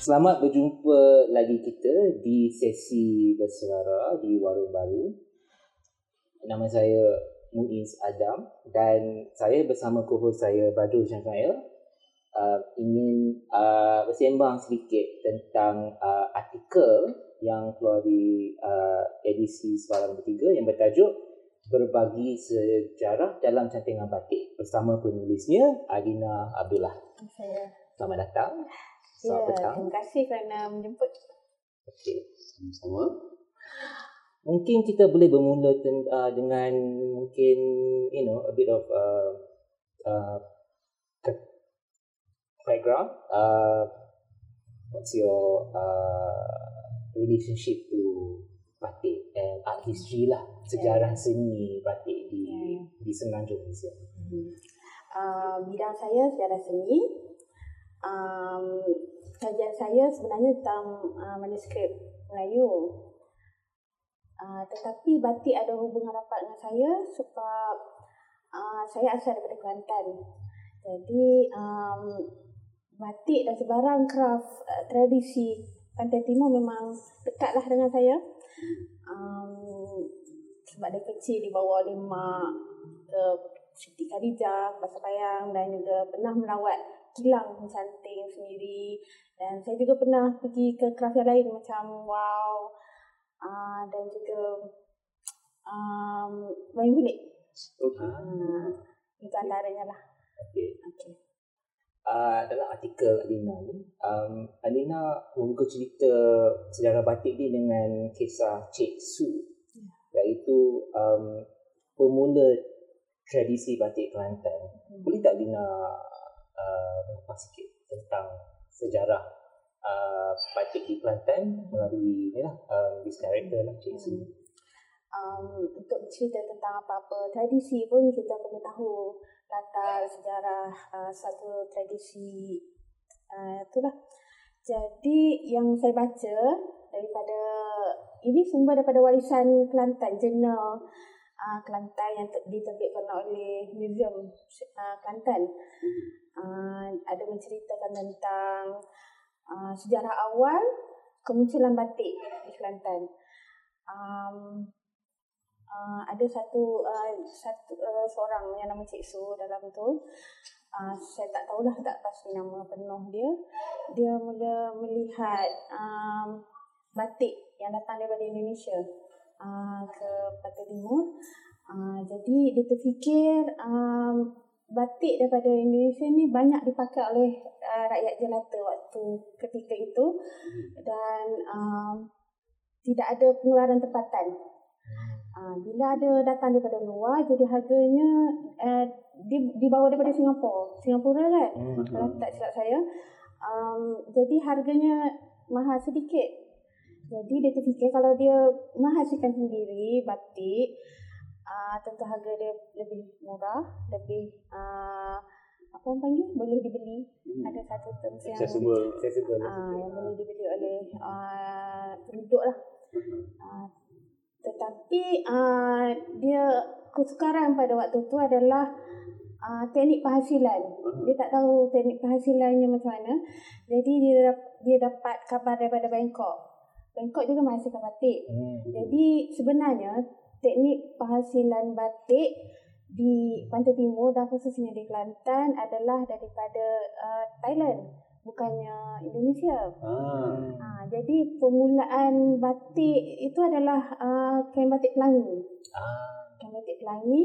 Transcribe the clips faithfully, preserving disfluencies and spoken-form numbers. Selamat berjumpa lagi kita di sesi bersuara di Warung Baru. Nama saya Muiz Adam dan saya bersama co-host saya Badru Zainal uh, ingin uh, bersembang sedikit tentang uh, artikel yang keluar di uh, edisi Suara Ketiga yang bertajuk Berbagi Sejarah dalam Cantingan Batik bersama penulisnya Alina Abdullah. Saya. Selamat datang. Ya, terima kasih kerana menjemput. Okey, sama-sama. Mungkin kita boleh bermula ten, uh, dengan mungkin you know a bit of uh, uh, background. Uh, what's your uh, relationship to batik and art history lah, sejarah yeah. seni batik di yeah. di Semenanjung Malaysia. Mm-hmm. Uh, bidang saya sejarah seni. Um, kajian saya sebenarnya tentang uh, manuskrip Melayu, uh, tetapi batik ada hubungan rapat dengan saya sebab uh, saya asal daripada Kelantan. Jadi um, batik dan sebarang kraf uh, tradisi Pantai Timur memang dekatlah dengan saya, um, sebab dari kecil dibawa oleh mak ke Siti Khadijah, Pasar Bayang dan juga pernah melawat kilang mencanting sendiri. Dan saya juga pernah pergi ke kraf yang lain macam wow uh, dan juga um, Bayang Bulik. Okay. Uh, itu antaranya lah. Okay. Okay. Uh, dalam artikel Alina ni, um, Alina membuka cerita sejarah batik ni dengan kisah Cik Su, yeah. iaitu um, pemula tradisi batik Kelantan. Hmm. Boleh tak Alina mengupas uh, sikit tentang sejarah uh, batik di Kelantan melalui ni lah, um, this character lah Cik Su. Um, untuk bercerita tentang apa-apa tradisi pun kita perlu tahu latar sejarah uh, satu tradisi uh, itulah. Jadi yang saya baca daripada, ini sumber daripada Warisan Kelantan, Jurnal uh, Kelantan yang diterbitkan oleh Museum uh, Kelantan. Uh, ada menceritakan tentang uh, sejarah awal kemunculan batik di Kelantan. Um, uh, ada satu uh, satu uh, seorang yang nama Cik Su dalam tu. Uh, saya tak tahulah, tak pasti nama penuh dia. Dia mula melihat um, batik yang datang daripada Indonesia uh, ke Pantai Timur. Uh, jadi dia terfikir um, batik daripada Indonesia ni banyak dipakai oleh uh, rakyat jelata waktu ketika itu dan um, tidak ada pengeluaran tempatan. Uh, bila ada datang daripada luar, jadi harganya uh, dibawa daripada Singapura. Singapura kan? Mm-hmm. Kalau tak silap saya. Um, jadi harganya mahal sedikit. Jadi dia terfikir kalau dia menghasilkan sendiri batik, Uh, tentu harga dia lebih murah, lebih uh, apa orang panggil, boleh dibeli. Hmm. Ada satu term yang accessible, accessible, uh, accessible. Yang boleh dibeli oleh uh, penduduk lah. Hmm. Uh, tetapi uh, dia kesukaran pada waktu tu adalah uh, teknik penghasilan. Hmm. Dia tak tahu teknik penghasilannya macam mana. Jadi dia dia dapat kabar daripada Bangkok. Bangkok juga menghasilkan batik. Hmm. Jadi sebenarnya teknik penghasilan batik di Pantai Timur dan khususnya di Kelantan adalah daripada uh, Thailand, bukannya Indonesia. Ah. Uh, jadi permulaan batik itu adalah uh, kain batik pelangi. Ah. Kain batik pelangi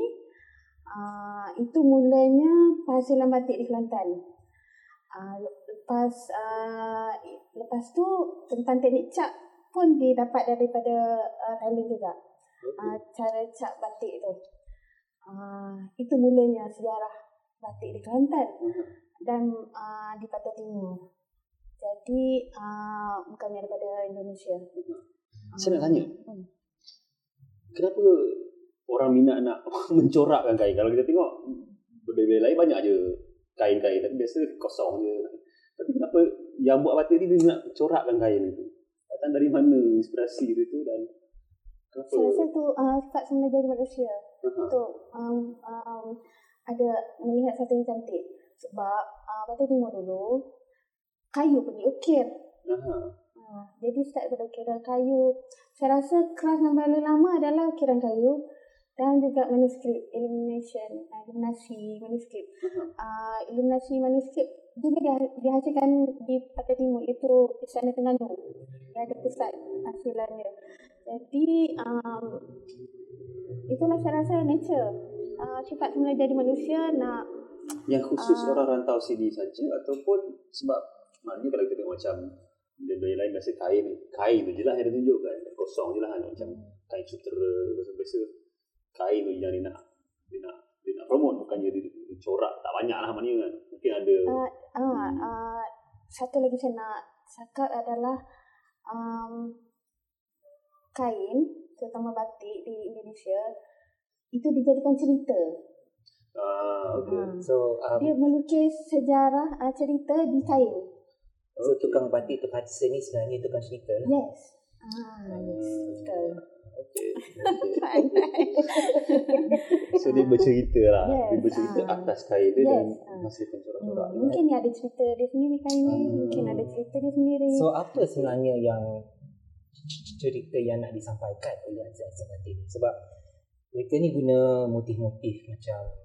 uh, itu mulanya penghasilan batik di Kelantan. Uh, lepas uh, lepas tu tentang teknik cap pun didapat daripada uh, Thailand juga. Uh, cara cap batik tu uh, itu mulanya sejarah batik di Kelantan dan uh, di Pantai Timur. Jadi uh, bukannya daripada Indonesia. Saya uh, nak tanya, hmm. kenapa orang minat nak mencorakkan kain? Kalau kita tengok berbeza lain banyak je kain-kain, tapi biasa kosong je. Tapi kenapa yang buat batik ni dia nak corakkan kain itu? Datang dari mana inspirasi dia tu? Dan saya rasa tu uh, sifat semula jadi manusia. Uh-huh. Untuk um, um, ada melihat satu yang cantik. Sebab uh, Pantai Timur dulu kayu pergi ukir. Uh-huh. Ha, jadi start pada ukiran kayu. Saya rasa kelas yang paling lama adalah ukiran kayu dan juga manuskrip, illumination, iluminasi manuskrip. Uh-huh. Uh, iluminasi manuskrip juga dah dihasilkan di Pantai Timur, iaitu Istana Terengganu. Dia ada pusat hasilannya. Jadi um, itulah saya rasa nature, uh, sifat semula jadi manusia nak. Yang khusus uh, orang rantau sini saja ataupun sebab maknanya kalau kita tengok macam benda-benda yang lain biasa kain, kain tu je lah yang ditunjukkan, kosong je lah kan? Macam kain sutera, biasa-biasa kain tu yang dia nak, dia nak, dia nak promote, bukannya dia, dia corak, tak banyak lah maknanya kan, mungkin ada. Uh, uh, uh, satu lagi saya nak cakap adalah um, kain, terutama batik di Indonesia, itu dijadikan cerita. Ah, okay. Hmm. So, um, dia melukis sejarah uh, cerita di kain. So tukang batik, tukang artisan ni sebenarnya tukang cerita lah. Yes. Ah, hmm. Yes, betul. Okay. Okay. So dia bercerita lah. Yes. Dia bercerita uh, atas kain dia yes. dan hasilkan corak-corak. Hmm. Mungkin dia ada cerita dia sendiri kain ni, hmm. mungkin ada cerita dia sendiri. So apa sebenarnya yang cerita yang nak disampaikan oleh artisan batik ni? Sebab mereka ni guna motif-motif macam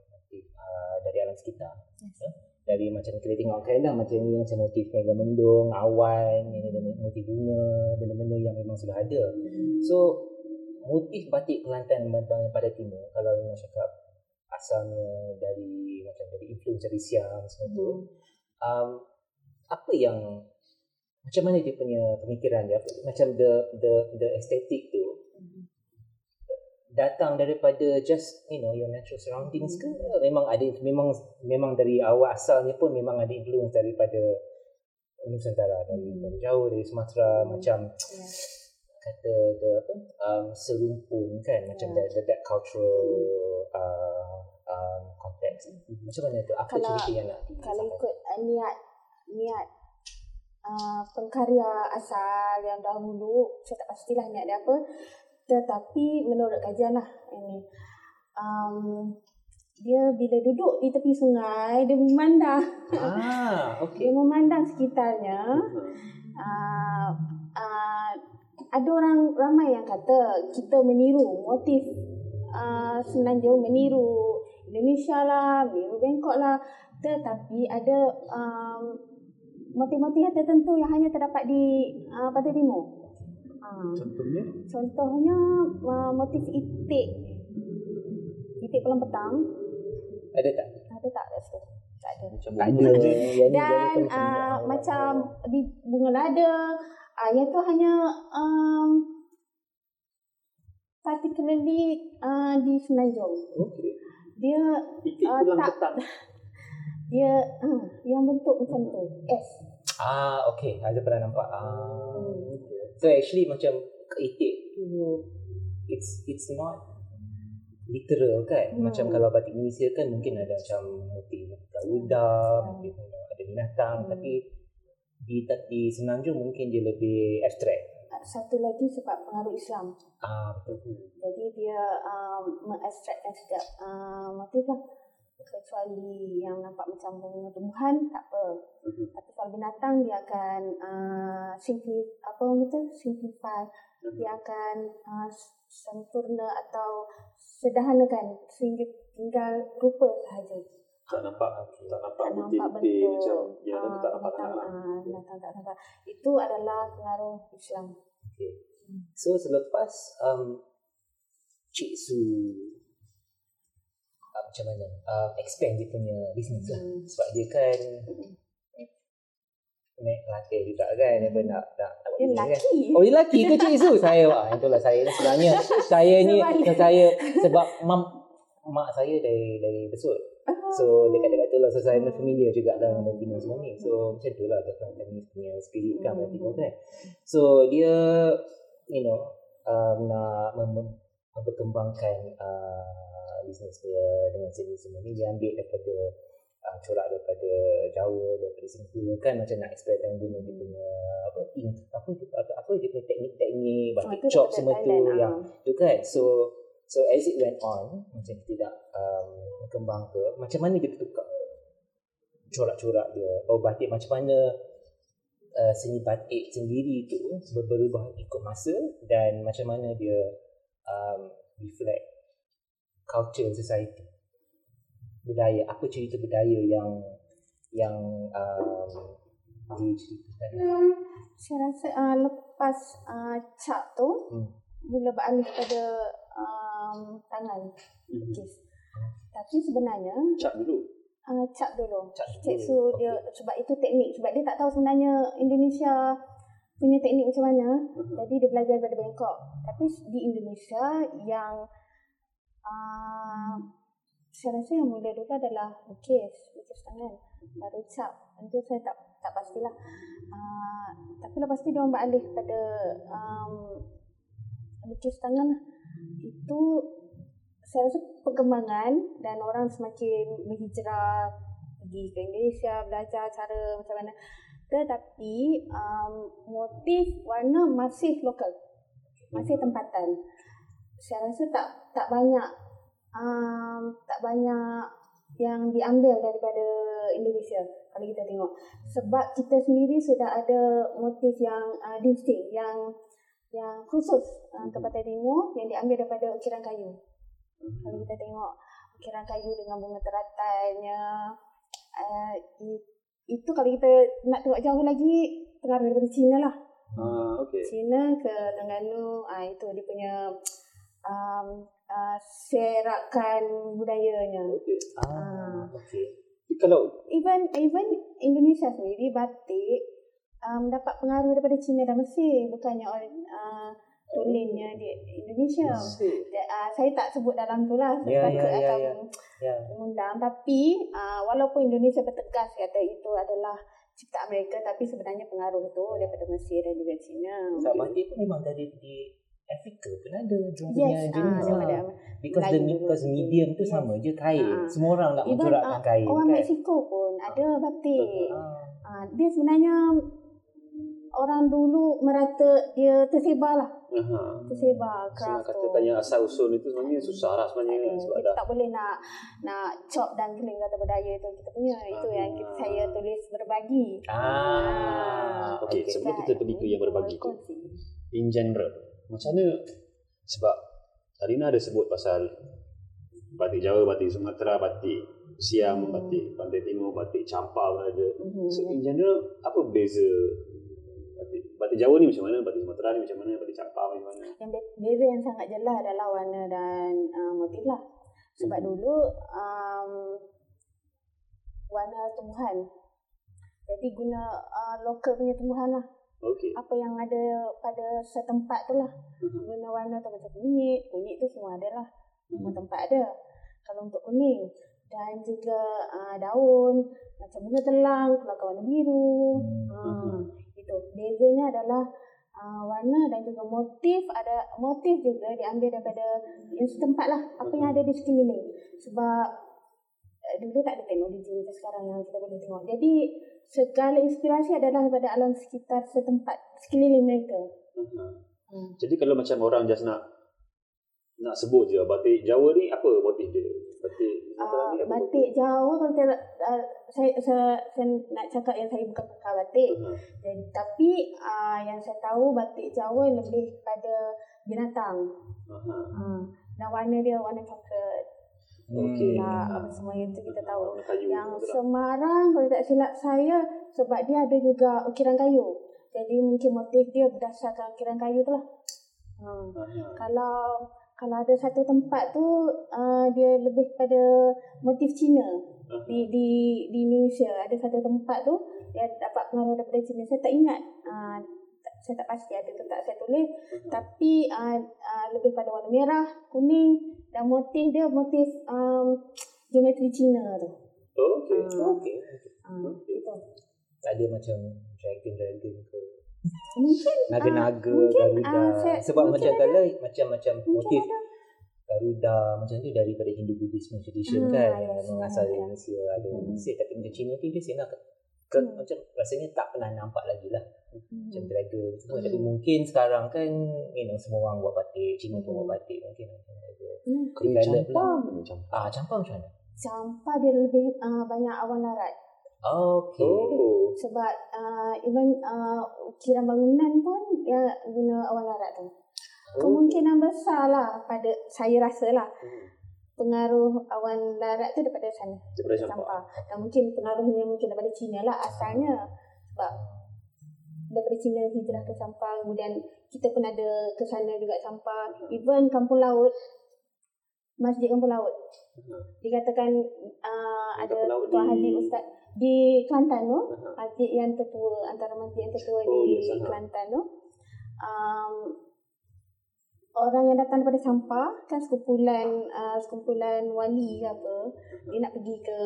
dari alam sekitar, yes. eh? Dari macam kita tengok kan lah, macam ni macam motif mega mendung, awan, ini ada motif bunga, benda-benda yang memang sudah ada. Mm. So motif batik Kelantan pada timur, kalau orang cakap asalnya dari macam dari influence dari Siam semua mm. tu, um, apa yang macam mana dia punya pemikiran dia, macam the the the aesthetic tu. Datang daripada just you know your natural surroundings ke, memang ada memang memang dari awal asalnya pun memang ada influence daripada Nusantara, dari dari Jawa, dari Sumatera, hmm. macam yeah. kata the apa um, serumpun kan, macam yeah. that, that cultural uh, um, context. Macam mana tu, apa kalau, cerita yang nak kalau sampai? Ikut uh, niat niat uh, pengkarya asal yang dahulu, saya tak pastilah niat dia apa, tetapi menurut kajian lah ini um, dia bila duduk di tepi sungai dia memandang ah, okay. dia memandang sekitarnya. uh, uh, ada orang ramai yang kata kita meniru motif uh, Semenanjung, meniru Indonesia lah, meniru Bangkok lah, tetapi ada um, motif-motif tertentu yang hanya terdapat di uh, Pantai Timur. Ha. Contohnya? Contohnya uh, motif itik. Itik pulang petang. Ada tak? Ada tak? Tak ada. Macam tak ada. Ada. Dan uh, uh, macam di bunga lada. Uh, yang tu hanya um, particularly uh, di Semenanjung. Okay. Dia itik uh, pulang tak, petang. Dia uh, yang bentuk macam tu. S. Ah, okay. Saya pernah nampak. Ah. Hmm. So actually macam itik tu it's it's not literal kan, hmm. macam kalau batik Indonesia kan mungkin ada macam motif garuda, mungkin ada binatang, hmm. tapi di di Semenanjung mungkin dia lebih abstrak. Satu lagi sebab pengaruh Islam. Ah, betul. Jadi dia um, mengabstrakkan setiap uh, motif lah, kecuali yang nampak macam bunga tumbuhan tak apa, mm-hmm. tapi kalau binatang dia akan uh, simply apa macam simplify, mm-hmm. dia akan uh, sempurna atau sederhanakan sehingga tinggal rupa sahaja, tak nampak tak nampak, tak nampak bentuk macam dia uh, tak nampak tanah uh, binatang tak nampak. Itu adalah pengaruh Islam. Okay. So selepas um, Cik Su macam mana uh, expand dia punya business lah, hmm. sebab dia kan naik hmm. laki juga kan, dia nak nak buat dia laki kan? Oh dia laki ke Cik Su? Saya wah itulah saya ni sebenarnya saya ni saya sebab mam, mak saya dari dari Besut, so dekat-dekat tu lah, so saya hmm. familiar juga dengan orang Timur semua ni, so macam tu lah dia punya spirit kan orang Timur kan, so dia you know um, nak mem- memperkembangkan uh, bisnes dia dengan seni semua ni, dia ambil daripada uh, corak daripada Jawa, daripada Singapura kan, macam nak experiment guna dia punya apa ink apa apa, apa dia punya teknik-teknik batik chop semua tu Thailand, yang uh. tu kan. So so as it went on macam tidak um, kembang ke macam mana dia tukar corak-corak dia, oh batik macam mana uh, seni batik sendiri tu berubah ikut masa dan macam mana dia um, reflect culture, society, budaya. Apa cerita budaya yang yang um, diceritakan? Hmm, saya rasa uh, lepas uh, cat tu hmm. bila beralih kepada um, tangan lukis. Hmm. Tapi sebenarnya cat dulu. Uh, cap dulu. Cap Cik Su okay. dia sebab itu teknik, sebab dia tak tahu sebenarnya Indonesia punya teknik macam mana. Uh-huh. Jadi dia belajar daripada Bangkok. Tapi di Indonesia yang uh, saya rasa yang mula dulu adalah lukis, lukis tangan, baru cap. Itu saya tak tak pastilah. Uh, tapi lepas tu dia orang beralih pada um, lukis tangan. Itu saya rasa perkembangan dan orang semakin berhijrah pergi ke Indonesia, belajar cara macam mana. Tetapi um, motif warna masih lokal, masih tempatan. Saya rasa tak tak banyak um, tak banyak yang diambil daripada Indonesia kalau kita tengok. Sebab kita sendiri sudah ada motif yang uh, distinct, yang yang khusus uh, ke Pantai Timur yang diambil daripada ukiran kayu. Kalau kita tengok ukiran kayu dengan bunga teratainya, uh, itu kalau kita nak tengok jauh lagi, pengaruh daripada China lah. Ah, okay. China ke Terengganu, uh, itu dia punya um, uh, serakan budayanya. Okay. Ah, uh, okay. Kalau even even Indonesia sendiri batik um, dapat pengaruh daripada China dan Mesir, bukannya orang. Uh, tulennya di Indonesia. Dan, uh, saya tak sebut dalam tu lah sebab yeah, yeah, akan yeah, yeah. mengundang. Tapi uh, walaupun Indonesia bertegas kata itu adalah ciptaan mereka, tapi sebenarnya pengaruh tu daripada Mesir dan juga China. Sebab batik tu memang dari di Afrika pun ada jumlahnya. Yes, jenis uh, lah. Because the because medium tu yes. sama je kain. Uh, Semua orang nak mencorakkan uh, kain. Orang Meksiko pun uh, ada batik. Uh, uh, dia sebenarnya orang dulu merata dia tersebar lah. Uh-huh. Tersebar craft tu. Katakan yang asal usul itu sebenarnya susah lah sebenarnya. Sebab kita tak boleh nak nak chop dan keling kata budaya itu kita punya. Ah. Itu yang kita, saya tulis berbagi. Ah, ah. Okey, okay. Sebelum kita pergi ke yang berbagi tu, in general, macam mana? Sebab Alina ada sebut pasal batik Jawa, batik Sumatera, batik Siam, hmm. batik Pantai Timur, batik Champa pun ada. Hmm. So in general, apa beza Batik, batik Jawa ni macam mana, batik Sumatera ni macam mana, batik Champa macam mana? Yang beza yang sangat jelas adalah warna dan uh, motif lah. Sebab mm-hmm. dulu um, warna tumbuhan. Jadi guna uh, lokal punya tumbuhan lah. Okay. Apa yang ada pada setempat tu lah. Mm-hmm. Guna warna tu macam kunyit, kunyit tu semua ada lah. Semua mm-hmm. tempat ada. Kalau untuk kuning. Dan juga uh, daun, macam bunga telang, keluarkan warna biru. Mm-hmm. Ha. Bezanya adalah uh, warna dan juga motif. Ada motif juga diambil daripada yang setempat lah, apa yang ada di sekeliling. Sebab uh, dulu tak ada teknologi macam sekarang yang kita boleh tengok. Jadi segala inspirasi adalah daripada alam sekitar setempat, sekeliling mereka. Uh-huh. Hmm. Jadi kalau macam orang just nak nak sebut je batik Jawa ni, apa motif dia? Batik uh, ni, batik motif? Jawa kalau kita uh, Saya, saya, saya nak cakap yang saya bukan pakar batik. Uh-huh. Jadi, tapi uh, yang saya tahu batik Jawa lebih pada binatang. Uh-huh. Uh, dan warna dia warna coklat. Okay. Nah, uh-huh. Semua itu kita tahu. Uh-huh. Yang Semarang kalau tak silap saya, sebab dia ada juga ukiran kayu. Jadi mungkin motif dia berdasarkan ukiran kayu tu lah. Uh. Uh-huh. Kalau kalau ada satu tempat tu uh, dia lebih pada motif Cina. Di di di Indonesia ada satu tempat tu dia dapat pengaruh daripada China. Saya tak ingat, uh, saya tak pasti ada ke tak saya tulis. Uh-huh. Tapi uh, uh, lebih pada warna merah, kuning dan motif dia motif um, geometri China tu. Okey, uh, okey. Uh, itu. Tak ada macam dragon-dragon ke. Mungkin naga-naga, uh, garuda. Uh, Sebab macam kalau macam-macam motif ada. Garuda macam tu daripada Hindu Buddhism tradition hmm, kan yang yes, mengasal yes. Indonesia ada hmm. Indonesia, tapi macam China tu dia senang ke, hmm. macam rasanya tak pernah nampak lagi lah hmm. macam dragon semua hmm. tapi mungkin sekarang kan you know, semua orang buat batik, China pun hmm. buat batik mungkin macam ada hmm. Champa, ah Champa macam mana? Champa dia lebih uh, banyak awan larat. Okay. Oh. Sebab uh, even uh, ukiran bangunan pun dia guna awal Arab tu. Oh. Kemungkinan besarlah pada saya rasalah hmm. pengaruh awan Arab tu daripada sana. Daripada Champa. Dan mungkin pengaruhnya mungkin daripada China lah asalnya. Sebab daripada China hijrah ke Champa, kemudian kita pun ada ke sana juga Champa. Hmm. Even Kampung Laut. Masjid Kampung Laut. Hmm. Dikatakan uh, ada Tuan di... Haji Ustaz di Kelantan tu, uh-huh. masjid yang tertua, antara masjid yang tertua oh, di yes, Kelantan tu. Um, orang yang datang daripada Champa kan sekumpulan uh, sekumpulan wali ke apa, uh-huh. dia nak pergi ke,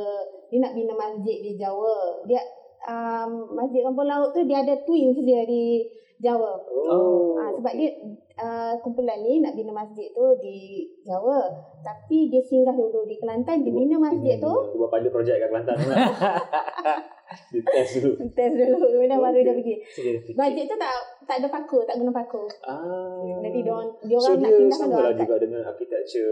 dia nak bina masjid di Jawa. Dia um, masjid Kampung Laut tu dia ada twin dia di Jawa. Oh. Uh, sebab dia Uh, kumpulan ni nak bina masjid tu di Jawa, tapi dia singgah dulu di Kelantan, dia bina masjid tu. Cuba pada projek kat Kelantan tu lah. Dia test dulu. Test dulu, kemudian baru dia pergi. Masjid tu tak tak ada paku, tak guna paku. Ah. Nanti dia orang dia orang so, nak pindah kan dia orang. Juga dengan arkitektur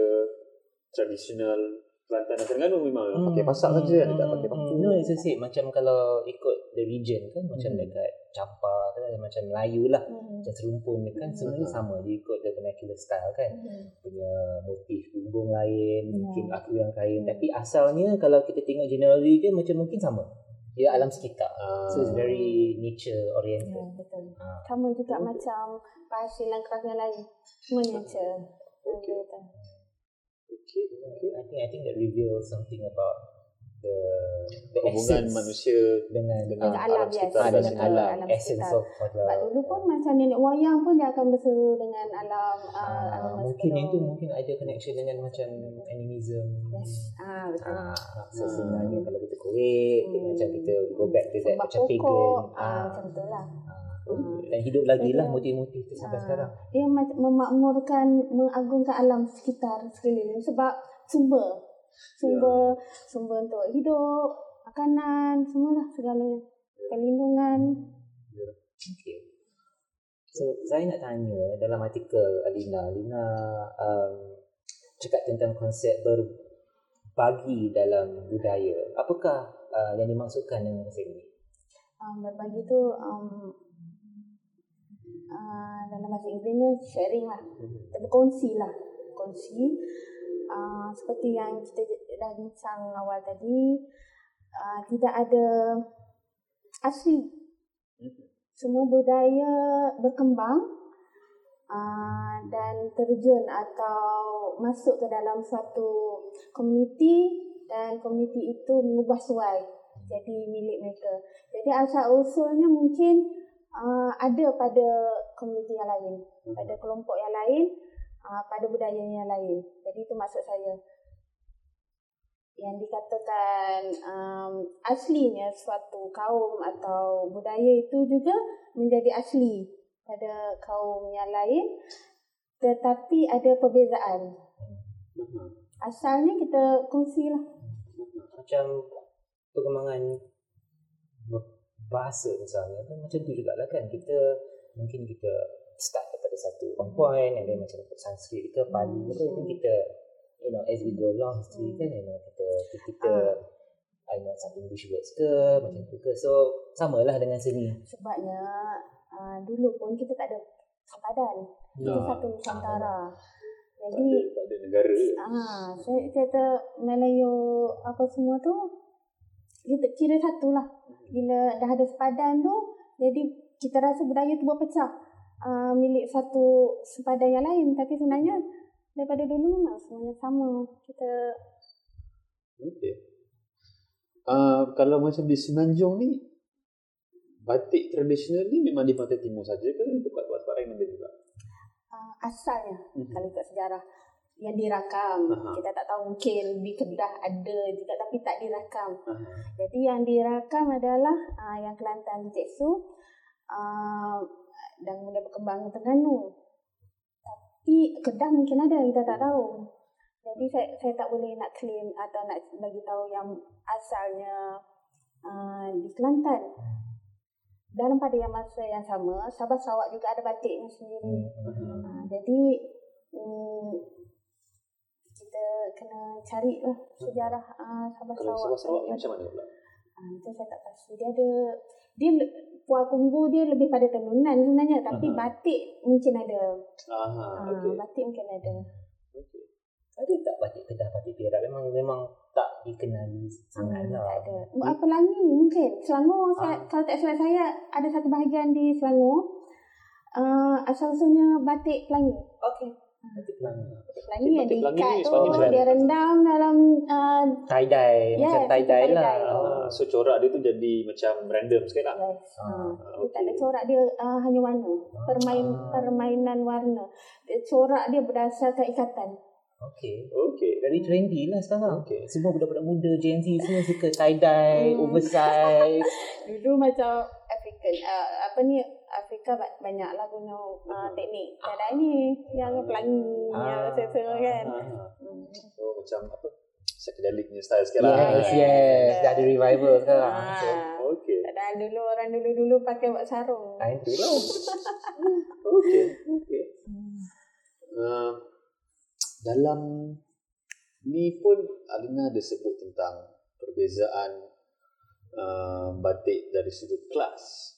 tradisional Kelantan dan Terengganu memang hmm. pakai pasak hmm. saja, dia tak pakai paku. No, it's the same. Macam kalau ikut the region kan, macam hmm. dekat Champa kan, macam Melayu lah, hmm. macam serumpun kan, hmm. sebenarnya hmm. sama. Dia ikut the vernacular style kan, hmm. punya motif punggung lain, hmm. mungkin aku yang kain. Hmm. Tapi asalnya kalau kita tengok generally dia macam mungkin sama. Dia alam sekitar. Ah. So it's very nature oriented. Ya, betul. Ah. Sama juga betul. Macam bahasa Langkawian lain. Semua nature. Okay. Okay, okay. I think I think that reveals something about the the hubungan manusia dengan dengan uh, alam sekitar yes, dengan alam, alam essence sekitar. Of pada. Sebab dulu pun macam nenek wayang pun dia akan berseru dengan alam uh, alam mungkin sekitar. Itu mungkin ada connection dengan macam animism. Yes. Ah betul. Ah, so sebenarnya hmm. kalau kita korek hmm. macam kita go back to that macam pagan. Ah macam itulah. Hmm. Dan hidup lagi lah motif-motif tu sampai ha. sekarang. Dia memakmurkan, mengagungkan alam sekitar sekeliling. Sebab sumber Sumber yeah. sumber untuk hidup, makanan, semualah segala yeah. perlindungan yeah. Okay. So saya nak tanya, dalam artikel Alina Alina um, cakap tentang konsep berbagi dalam budaya. Apakah uh, yang dimaksudkan dengan konsep ini? Um, berbagi tu um, Uh, dalam bahasa Inggerisnya sharing lah, berkongsi lah, kongsi uh, seperti yang kita dah bincang awal tadi, uh, tidak ada asli, semua budaya berkembang uh, dan terjun atau masuk ke dalam suatu komuniti dan komuniti itu mengubah suai jadi milik mereka. Jadi asal usulnya mungkin Uh, ada pada komuniti yang lain, hmm. pada kelompok yang lain, uh, pada budaya yang lain. Jadi itu maksud saya. Yang dikatakan um, aslinya suatu kaum atau budaya itu juga menjadi asli pada kaum yang lain, tetapi ada perbezaan. Hmm. Asalnya kita kongsilah. Macam perkembangan bahasa misalnya kan macam tu jugalah kan, kita mungkin kita start daripada satu on point and then macam Sanskrit ke Pali ke itu kita you know as we go along history kan you know kita kita I know some English words ke macam tu ke, so samalah dengan seni sebabnya uh, dulu pun kita tak ada sempadan kita nah, satu Nusantara nah. Jadi tak ada, tak ada negara ah saya kata Melayu apa semua tu kita kira satulah. Bila dah ada sempadan tu, jadi kita rasa budaya tu berpecah uh, milik satu sempadan yang lain. Tapi sebenarnya daripada dulu memang semuanya sama. Kita okay. uh, Kalau macam di Semenanjung ni, batik tradisional ni memang di Pantai Timur saja ke tempat-tempat lain ada juga? Uh, asalnya mm-hmm. kalau ikut sejarah yang dirakam, aha. kita tak tahu mungkin di Kedah ada juga tapi tak dirakam. Aha. Jadi yang dirakam adalah uh, yang Kelantan Cik Su uh, dan kemudian berkembang Terengganu. Tapi Kedah mungkin ada, kita tak tahu. Jadi saya saya tak boleh nak claim atau nak bagi tahu yang asalnya uh, di Kelantan. Dalam pada yang masa yang sama, Sabah Sarawak juga ada batiknya sendiri. Uh, jadi um, kita kena carilah sejarah uh, Sabah Sarawak. Kalau Sabah Sarawak macam mana pula? Ha, itu saya tak pasti. Dia ada, dia puak kumbu dia lebih pada tenunan sebenarnya, tapi uh-huh. batik mungkin ada. Aha, ha, okay. Batik mungkin ada. Okey. Ada tak batik Kedah, batik Perak? Memang memang tak dikenali sangatlah. Hmm, tak ada. Buat apa lagi mungkin? Selangor, ha. Kalau tak salah saya ada satu bahagian di Selangor uh, asal-usulnya batik Pelangi. Okey. Batik Pelangi. Batik Pelangi yang diikat tu, dia rendam dalam uh, tie-dye. Yeah, macam tie-dye lah. Ah, so corak dia tu jadi macam random sikit lah. Yes. Ah, okay. Dia tak ada corak, dia uh, hanya warna. Permain, ah. Permainan warna. Corak dia berdasarkan ikatan. Okey. Okey. Dari trendy lah sekarang. Okey. Semua budak-budak muda Gen Z semua suka tie-dye, hmm. oversize. Dulu macam African. Uh, apa ni? Afrika banyaklah guna uh, teknik. Kadang ah. ni yang pelangi, ah. yang sesera kan. Ah. Hmm. So macam apa? Psychedelicnya style sikit lah. Yes, yes. yes. Dah ada revival sekarang. Ah. So, okey. Kadang dulu orang dulu-dulu pakai buat sarung. Ah, itulah. Okey. Okey. Hmm. Um, dalam ni pun Alina ada sebut tentang perbezaan uh, batik dari sudut kelas.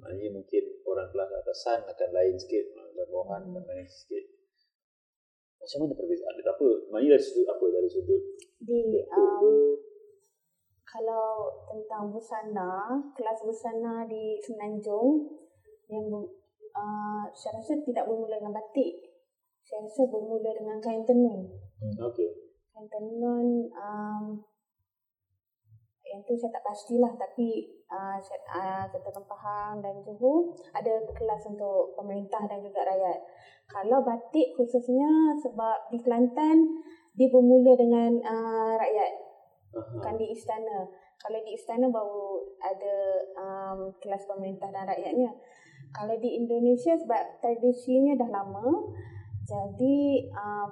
Maknanya mungkin orang kelas atasan akan lain sikit, orang kelas bawahan akan lain sikit. Macam mana perbezaan? Ada apa? Maknanya dari sudut apa? Dari sudut di, um, kalau tentang busana, kelas busana di Semenanjung yang uh, saya rasa tidak bermula dengan batik. Saya rasa bermula dengan kain tenun. Okey. Kain tenun, um, yang tu saya tak pastilah, tapi uh, saya, uh, Ketua Pahang dan Johor ada kelas untuk pemerintah dan juga rakyat. Kalau batik khususnya sebab di Kelantan, dia bermula dengan uh, rakyat, uh-huh. bukan di istana. Kalau di istana baru ada um, kelas pemerintah dan rakyatnya. Kalau di Indonesia sebab tradisinya dah lama, jadi uh,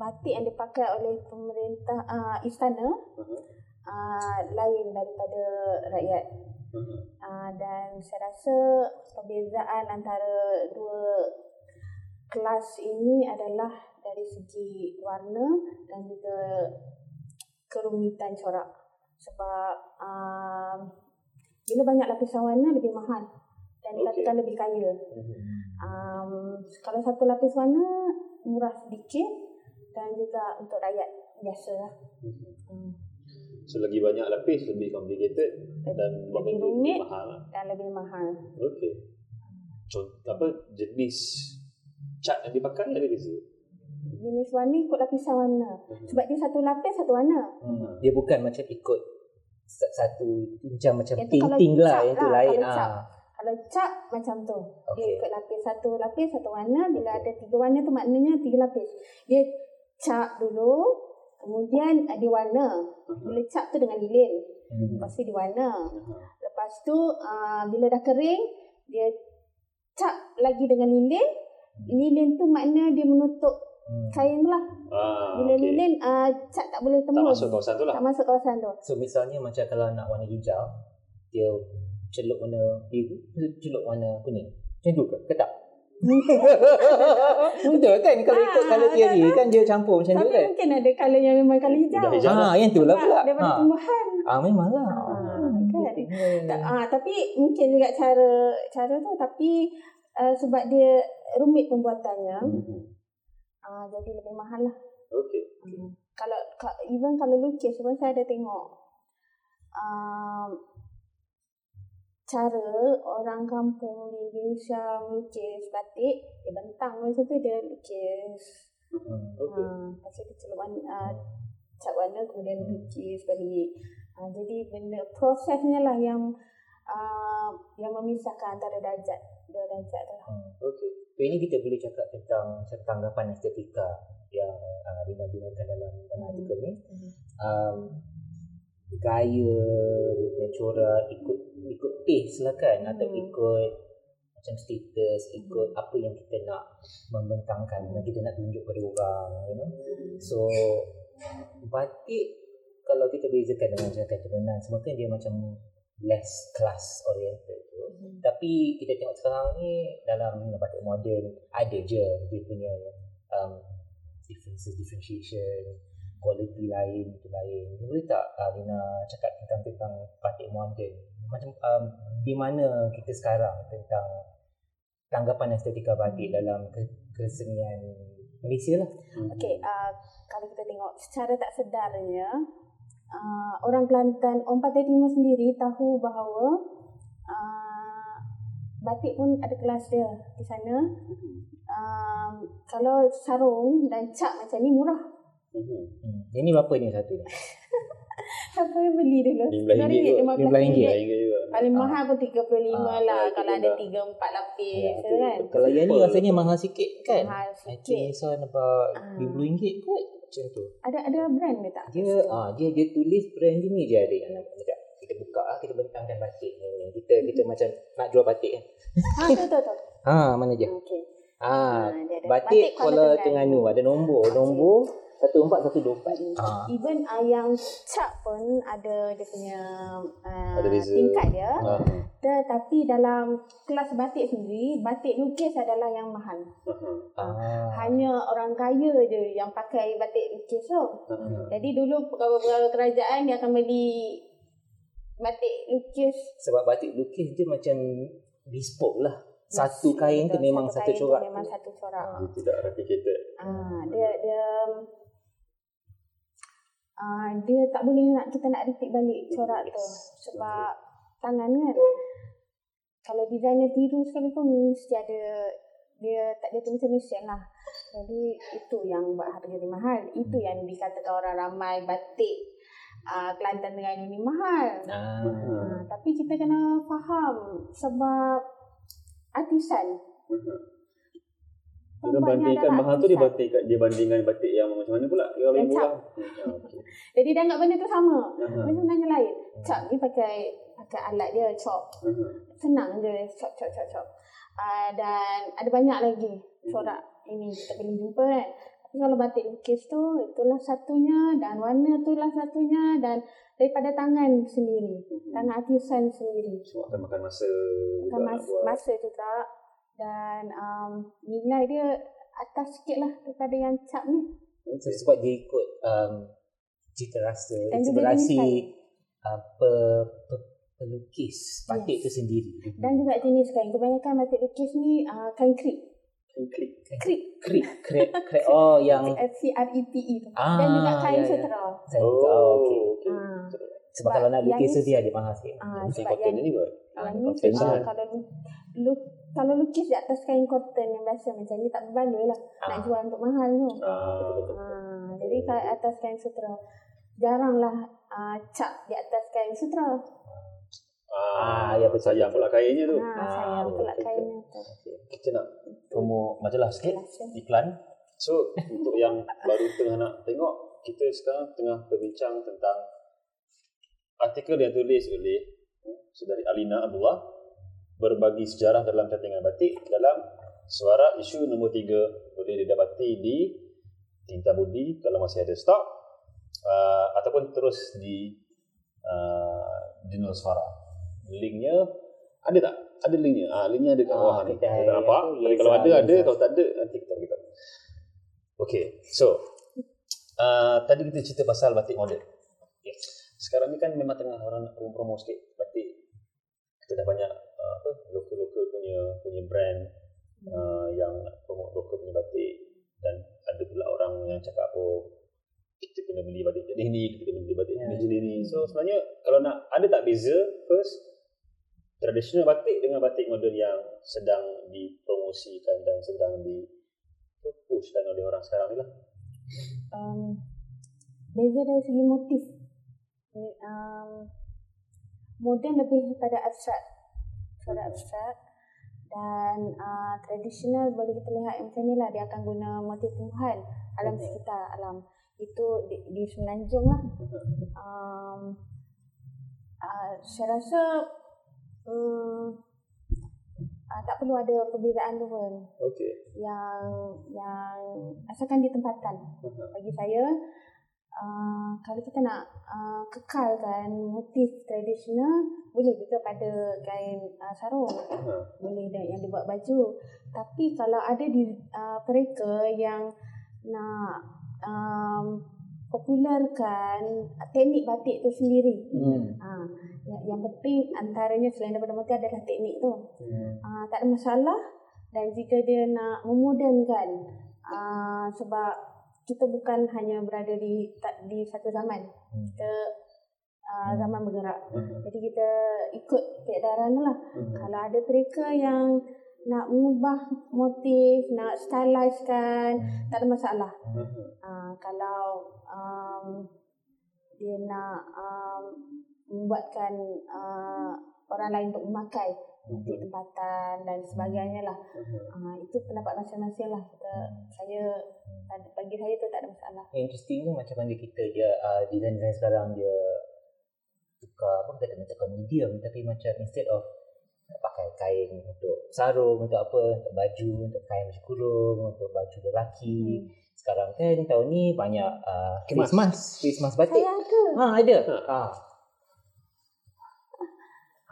batik yang dipakai oleh pemerintah uh, istana uh-huh. uh, lain daripada rakyat. Uh-huh. Uh, dan saya rasa perbezaan antara dua kelas ini adalah dari segi warna dan juga kerumitan corak. Sebab uh, bila banyak lapisan warna lebih mahal dan dikatakan okay. lebih kaya. Uh-huh. Um, kalau satu lapis warna murah sedikit dan juga untuk rakyat biasa lah. Hmm. So lagi banyak lapis lebih complicated lebih, dan lebih rumit mahal. Dan lebih mahal. Okey. Contoh apa jenis cat yang dipakai ada beza? Jenis warna ikut lapisan warna. Hmm. Sebab dia satu lapis satu warna. Hmm. Dia bukan macam ikut satu macam macam painting lah, yang tu lah, lain ah. Kalau cap macam tu, okay. dia ikut lapis, satu lapis, satu warna. Bila okay. ada tiga warna tu maknanya tiga lapis. Dia cap dulu, kemudian dia warna. Bila cap tu dengan lilin, mm-hmm. lepas tu dia warna. Mm-hmm. Lepas tu uh, bila dah kering, dia cap lagi dengan lilin. Lilin tu makna dia menutup mm. kain tu lah. Ah, bila okay. lilin, uh, cap tak boleh tembus. Tak masuk kawasan tu lah. Tak masuk kawasan tu. So misalnya macam kalau nak warna hijau, dia celup warna biru, celup warna kuning. Macam tu ke? Ke tak? Betul kan? Kalau ikut ha, colour theory kan dia campur macam tu kan? Tapi mungkin ada colour yang memang colour hijau. hijau ha, yang tu lah pula. Daripada ha. tumbuhan. Ah, ha, memang lah. Ha, kan? Hmm. Ha, tapi mungkin juga cara cara tu. Tapi uh, sebab dia rumit pembuatannya, hmm. uh, jadi lebih mahal lah. Okay. Hmm. Kalau, even kalau lukis pun saya ada tengok. Um, Cara orang kampung di Indonesia melukis batik, dia bentang macam tu, dia lukis. Hmm, okay. Ha, pasal dia celup warna, uh, cat warna kemudian lukis balik. Ha, jadi benda prosesnya lah yang uh, yang memisahkan antara darjat, dua darjat tu lah. Hmm, okay. So, ini kita boleh cakap tentang tanggapan estetika yang uh, digunakan dalam dalam artikel ni. Hmm. Um, gaya, corak, ikut ikut pace lah kan, atau hmm. ikut macam status, ikut hmm. apa yang kita nak membentangkan, yang kita nak tunjuk pada orang, you know. Hmm. So batik kalau kita bezakan dengan jangkaan terunan, semakin dia macam less class oriented tu. Hmm. Tapi kita tengok sekarang ni dalam batik moden ada je dia punya um, differences, differentiation. kualiti lain itu lain. Boleh tak Alina cakap tentang tentang batik moden, macam um, di mana kita sekarang tentang tanggapan estetika batik dalam kesenian Malaysia lah. Okey, uh, kalau kita tengok secara tak sedarnya, uh, orang Kelantan, orang Pantai Timur sendiri tahu bahawa uh, batik pun ada kelas dia di sana. Uh, kalau sarung dan cap macam ni murah. Hmm. Ini berapa ni satu ni? Siapa yang beli dulu? lima belas ringgit. Paling mahal pun tiga puluh lima ah, lah kalau ada tiga empat lapis ya, tu, kan. Kalau yang ni rasanya mahal sikit kan? Mahal sikit. I think about lima puluh ringgit kot macam tu. Ada ada brand ke tak? Dia ah dia dia tulis brand dia ni je ada. Sekejap kita buka ah kita bentangkan batik ni. Kita kita macam nak jual batik kan. Ha tu tu tu. Ha mana je? Okey. Ah batik kalau Terengganu ada nombor nombor satu empat satu dua empat. Ah. Even uh, yang cap pun ada dia punya uh, ada tingkat dia. Ah. Tetapi dalam kelas batik sendiri, batik lukis adalah yang mahal. Ah. Uh, hanya orang kaya je yang pakai batik lukis tu. Ah. Jadi dulu pegawai-pegawai kerajaan dia akan beli batik lukis. Sebab batik lukis dia macam bespoke lah. Satu kain tu memang satu, satu corak. Memang satu corak. Ah. Dia tidak replicated. Ah, dia dia Uh, dia tak boleh nak kita nak repeat balik corak yes. tu sebab okay. tangan kan. Kalau designer tiru sekali pun mesti ada dia tak ada tulisan-tulisan lah. Jadi itu yang buat harga dia mahal. Itu hmm. yang dikatakan orang ramai batik uh, Kelantan Terengganu ni mahal. Ah. Uh, tapi kita kena faham sebab artisan. Hmm. Dia bandingkan mahal tu dia batik dia bandingkan batik yang macam mana pula? Yang lebih murah. Jadi dia anggap benda tu sama. Benda sebenarnya lain. Cap ni pakai pakai alat dia chop. Senang je chop chop chop chop. Uh, dan ada banyak lagi corak ini kita boleh jumpa kan. Tapi kalau batik lukis tu itulah satunya dan warna itulah satunya dan daripada tangan sendiri. Tangan artisan sendiri. Sebab akan makan masa. Makan mas, masa juga. Dan um, nilai dia atas sikit lah daripada yang cap ni. So, sebab dia ikut um, cita rasa, inspirasi uh, pe, pe, pelukis batik yes. tu sendiri. Dan juga jenis kain. Kebanyakan batik lukis ni uh, kain krip. Krip. Krip. Krip. Krip. Krip. Oh yang C R E P E tu. Ah, dan juga kain sutra. Yeah, yeah. Oh okey. Okay. Ah. Sebab, sebab kalau nak lukis tu dia ada mahal sikit. Ah, sebab cotton ni buat. Ah, cotton kalau luk Kalau lukis di atas kain cotton yang biasa macam ni tak berbaloi lah. Ah. Nak jual untuk mahal tu. Ah. Ah, jadi atas kain sutra. Jaranglah uh, cap di atas kain sutra. Ah, ya betul. Sayang pula kainnya tu. Ah, sayang ah, pula kainnya tu. Kita nak promo majalah sikit. Iklan. So, untuk yang baru tengah nak tengok, kita sekarang tengah berbincang tentang artikel yang tulis oleh saudari Alina Abdullah. Berbagi sejarah dalam cantingan batik dalam Suara isu nombor tiga, boleh didapati di Tinta Budi kalau masih ada stok uh, ataupun terus di uh, Jurnal Suara. Linknya ada tak? Ada linknya? Ah, linknya ada kat bawah ah, ni. Kita nampak. Tapi kalau ada ada, kalau tak ada nanti kita bagi tahu. Okey. So uh, tadi kita cerita pasal batik model. Okay. Sekarang ni kan memang tengah orang nak promo sikit batik. Kita dah banyak apa lokal-lokal punya punya brand hmm. uh, yang nak promote lokal punya batik, dan ada pula orang yang cakap oh kita kena beli batik jadi ni kita kena beli batik yeah. jadi ni. So sebenarnya kalau nak ada tak beza first tradisional batik dengan batik modern yang sedang dipromosikan dan sedang di pushkan oleh orang sekarang ni lah. Um, beza dari segi motif um, modern lebih kepada abstrak corak abstrak, dan uh, tradisional boleh kita lihat macam ni lah, dia akan guna motif tumbuhan alam okay. sekitar alam itu di, di Semenanjung lah. um, uh, saya rasa um, uh, tak perlu ada perbezaan tu pun okay. yang, yang asalkan di tempatan bagi saya. Uh, kalau kita nak uh, kekalkan motif tradisional, boleh juga pada kain uh, sarung, uh-huh. boleh yang dibuat baju. Tapi kalau ada di uh, mereka yang nak um, mempopularkan teknik batik tu sendiri. Hmm. Ha, yang penting antaranya selain daripada motif adalah teknik tu. Hmm. Ha, tak ada masalah, dan jika dia nak memodernkan, ha, sebab kita bukan hanya berada di tak, di satu zaman. Kita Uh, zaman bergerak. Uh-huh. Jadi kita ikut keedaran lah. Uh-huh. Kalau ada mereka yang nak mengubah motif, nak stylizekan, uh-huh, tak ada masalah. Uh-huh. Uh, kalau um, dia nak um, membuatkan uh, orang lain untuk memakai motif, uh-huh, tempatan dan sebagainya lah. Uh-huh. Uh, itu pendapat masing-masing lah. Kita, saya, bagi saya tu tak ada masalah. Interesting tu macam mana kita dia uh, design-design sekarang dia tukar, apa kata, nak tukar medium, tapi macam instead of pakai kain untuk sarung, untuk apa, untuk baju, untuk kain baju kurung, untuk baju lelaki, hmm. sekarang kan tahun ni banyak uh, face mask, face mask batik. Saya ada. Ha, ada. Ha.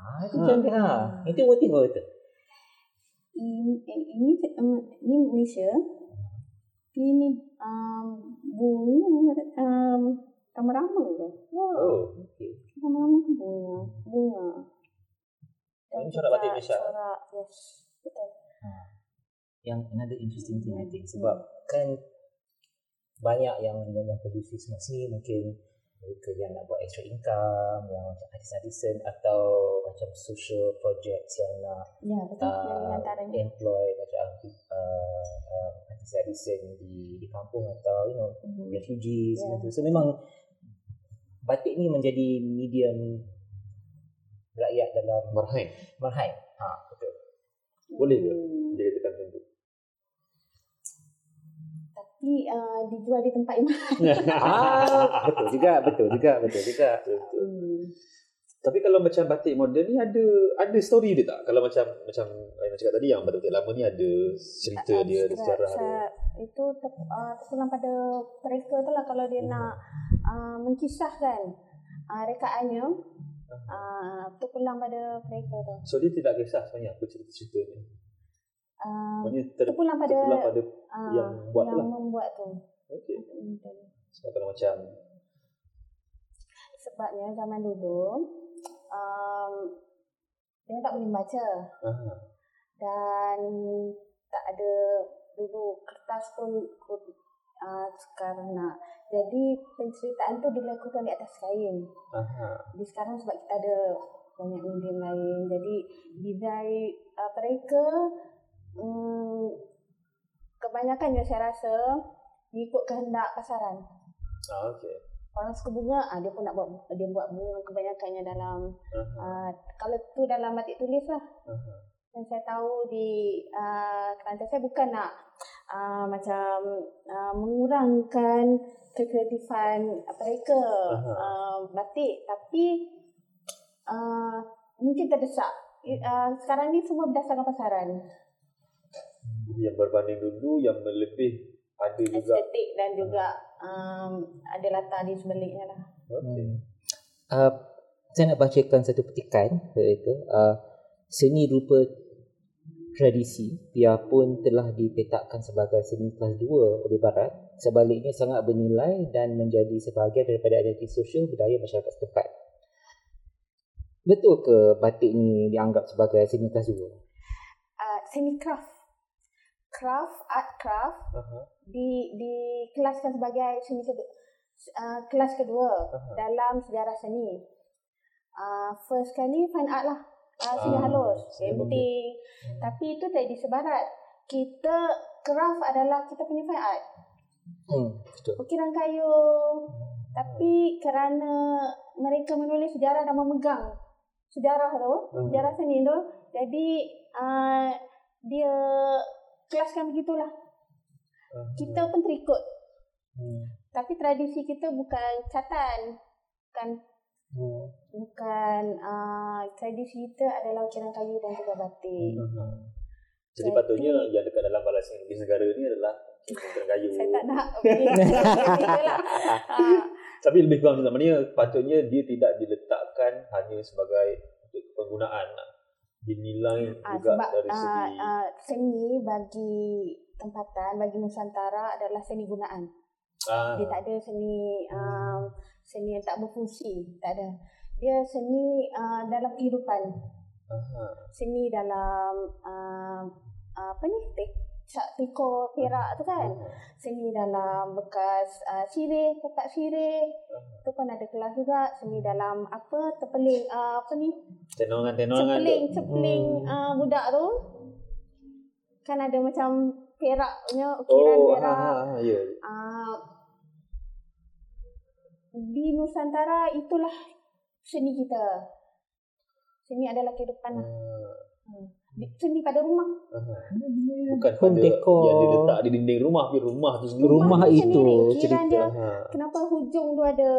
Ah, itu cantik ah. Itu motif apa tu? Ini ini ini Malaysia. Ini um bunga um rama-rama tu. Oh, okey. Rama-rama tu bunga. Bunga. Dan corak batik Malaysia. Corak, yes. Betul. Ha. Yang another interesting thing, I think, sebab kan banyak yang yang pergi Christmas ni mungkin mereka yang nak buat extra income, yang macam artisan-artisan atau macam social projects yang nak ya, betul, uh, yang employ macam uh, uh, artisan-artisan di, di kampung atau you know, mm-hmm, refugees, yeah, gitu. So memang batik ni menjadi medium rakyat dalam marhain. Marhain. Ha, betul. Boleh ke dia katakan macam tu? Tapi uh, dijual di tempat yang mahal. Ah, betul juga, betul juga, betul juga. Betul. Hmm. Tapi kalau macam batik moden ni ada ada story dia tak? Kalau macam macam Alina cakap tadi yang batik lama ni ada cerita tak, dia, ada sejarah dia. Itu ter, uh, terpulang pada mereka tu lah kalau dia hmm. nak uh, mengkisahkan uh, rekaannya, uh, terpulang pada mereka tu. So dia tidak kisah sebenarnya apa cerita-cerita ni? Uh, ter, terpulang pada, terpulang pada uh, yang buat yang lah. membuat tu. Okay. So kalau macam sebabnya zaman dulu Um, dia tak boleh baca, aha, dan tak ada dulu kertas pun uh, sekarang nak, jadi penceritaan tu dilakukan di atas kain. Aha. Jadi sekarang sebab kita ada banyak medium lain, jadi design uh, mereka um, kebanyakannya saya rasa ikut kehendak pasaran. Ah, okay. Orang suka bunga, ah, dia pun nak buat, dia buat bunga kebanyakannya dalam, uh-huh, uh, kalau tu dalam batik tulis lah. Uh-huh. Dan saya tahu di uh, Kelantan saya bukan nak uh, macam uh, mengurangkan kekreatifan mereka, uh-huh, uh, batik, tapi uh, mungkin terdesak. Uh, sekarang ni semua berdasarkan pasaran. Yang berbanding dulu, yang lebih ada juga estetik dan juga um, ada latar di sebaliknya lah. Okay. Uh, saya nak bacakan satu petikan iaitu uh, seni rupa tradisi biarpun telah dipetakkan sebagai seni kelas dua oleh Barat, sebaliknya sangat bernilai dan menjadi sebahagian daripada identiti sosial budaya masyarakat setempat. Betul ke batik ni dianggap sebagai seni kelas dua? Uh, seni craft. Craft, art craft, uh-huh, di dikelaskan sebagai seni kedua, uh, kelas kedua, uh-huh, dalam sejarah seni. Uh, first kali fine art lah, uh, seni uh, halus, painting. Uh-huh. Tapi itu tradisi Barat. Kita craft adalah kita punya fine art. Hmm, betul. Ukiran kayu. Tapi kerana mereka menulis sejarah dan memegang sejarah tu, uh-huh, sejarah seni tu, jadi uh, dia kelaskan begitulah. Uh-huh. Kita pun terikut. Hmm. Tapi tradisi kita bukan catan. Bukan, hmm. bukan uh, tradisi kita adalah ukiran kayu dan juga batik. Uh-huh. Jadi, Jadi patutnya yang dekat dalam balas negara ni adalah ukiran kayu. Saya tak nak. Okay. uh. Tapi lebih kurang macam mana, patutnya dia tidak diletakkan hanya sebagai untuk penggunaan, dinilai juga ah, sebab, dari segi ah, ah, seni bagi tempatan, bagi Nusantara adalah seni gunaan. Ah. Dia tak ada seni um, seni yang tak berfungsi, tak ada. Dia seni uh, dalam kehidupan. Aha. Seni dalam uh, apa ni? Tiko, terak tu kan. Aha. Seni dalam bekas uh, sirih, tekak sirih. Tu pun ada kelas juga. Seni dalam apa? Tepeling uh, apa ni? Tenongan-tenongan. Cepeling, cepeling hmm. uh, budak tu. Kan ada macam peraknya, ukiran oh, perak. Ah, ah, yeah. uh, di Nusantara itulah seni kita. Seni adalah kehidupan. Hmm. Seni pada rumah. Bukan pada dekor yang diletak di dinding rumah, di rumah tu sendiri. Rumah, rumah itu sendiri. Cerita. Dia, kenapa hujung tu ada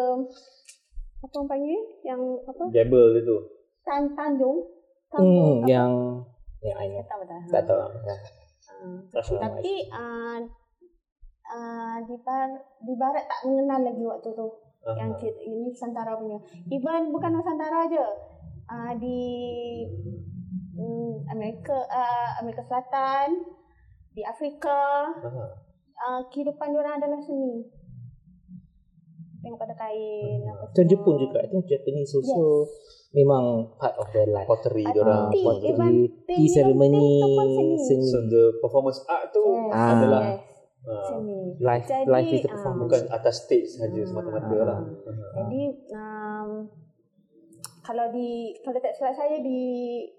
apa orang panggil yang apa? Gable itu. Tan Tanjung. Kampung, hmm, yang ya, ini. Tak tahu. Tak tahu. Uh, tapi uh, uh, di, bar, di barat tak mengenal lagi waktu tu uh-huh. yang kita, ini Nusantara punya. Even bukan Nusantara aje. Uh, di um, Amerika uh, Amerika Selatan, di Afrika, uh-huh. uh, kehidupan diorang adalah seni. Tengok pada kain apa semua. Dan Jepun juga, I think Japanese also yes. memang part of their life. Pottery diorang, pottery, tea ceremony, seni. So the performance art tu yes. adalah yes. uh, life, jadi, life is the performance. Bukan atas stage saja uh, semata-mata uh, lah. Uh, jadi um, kalau di kalau tak salah saya di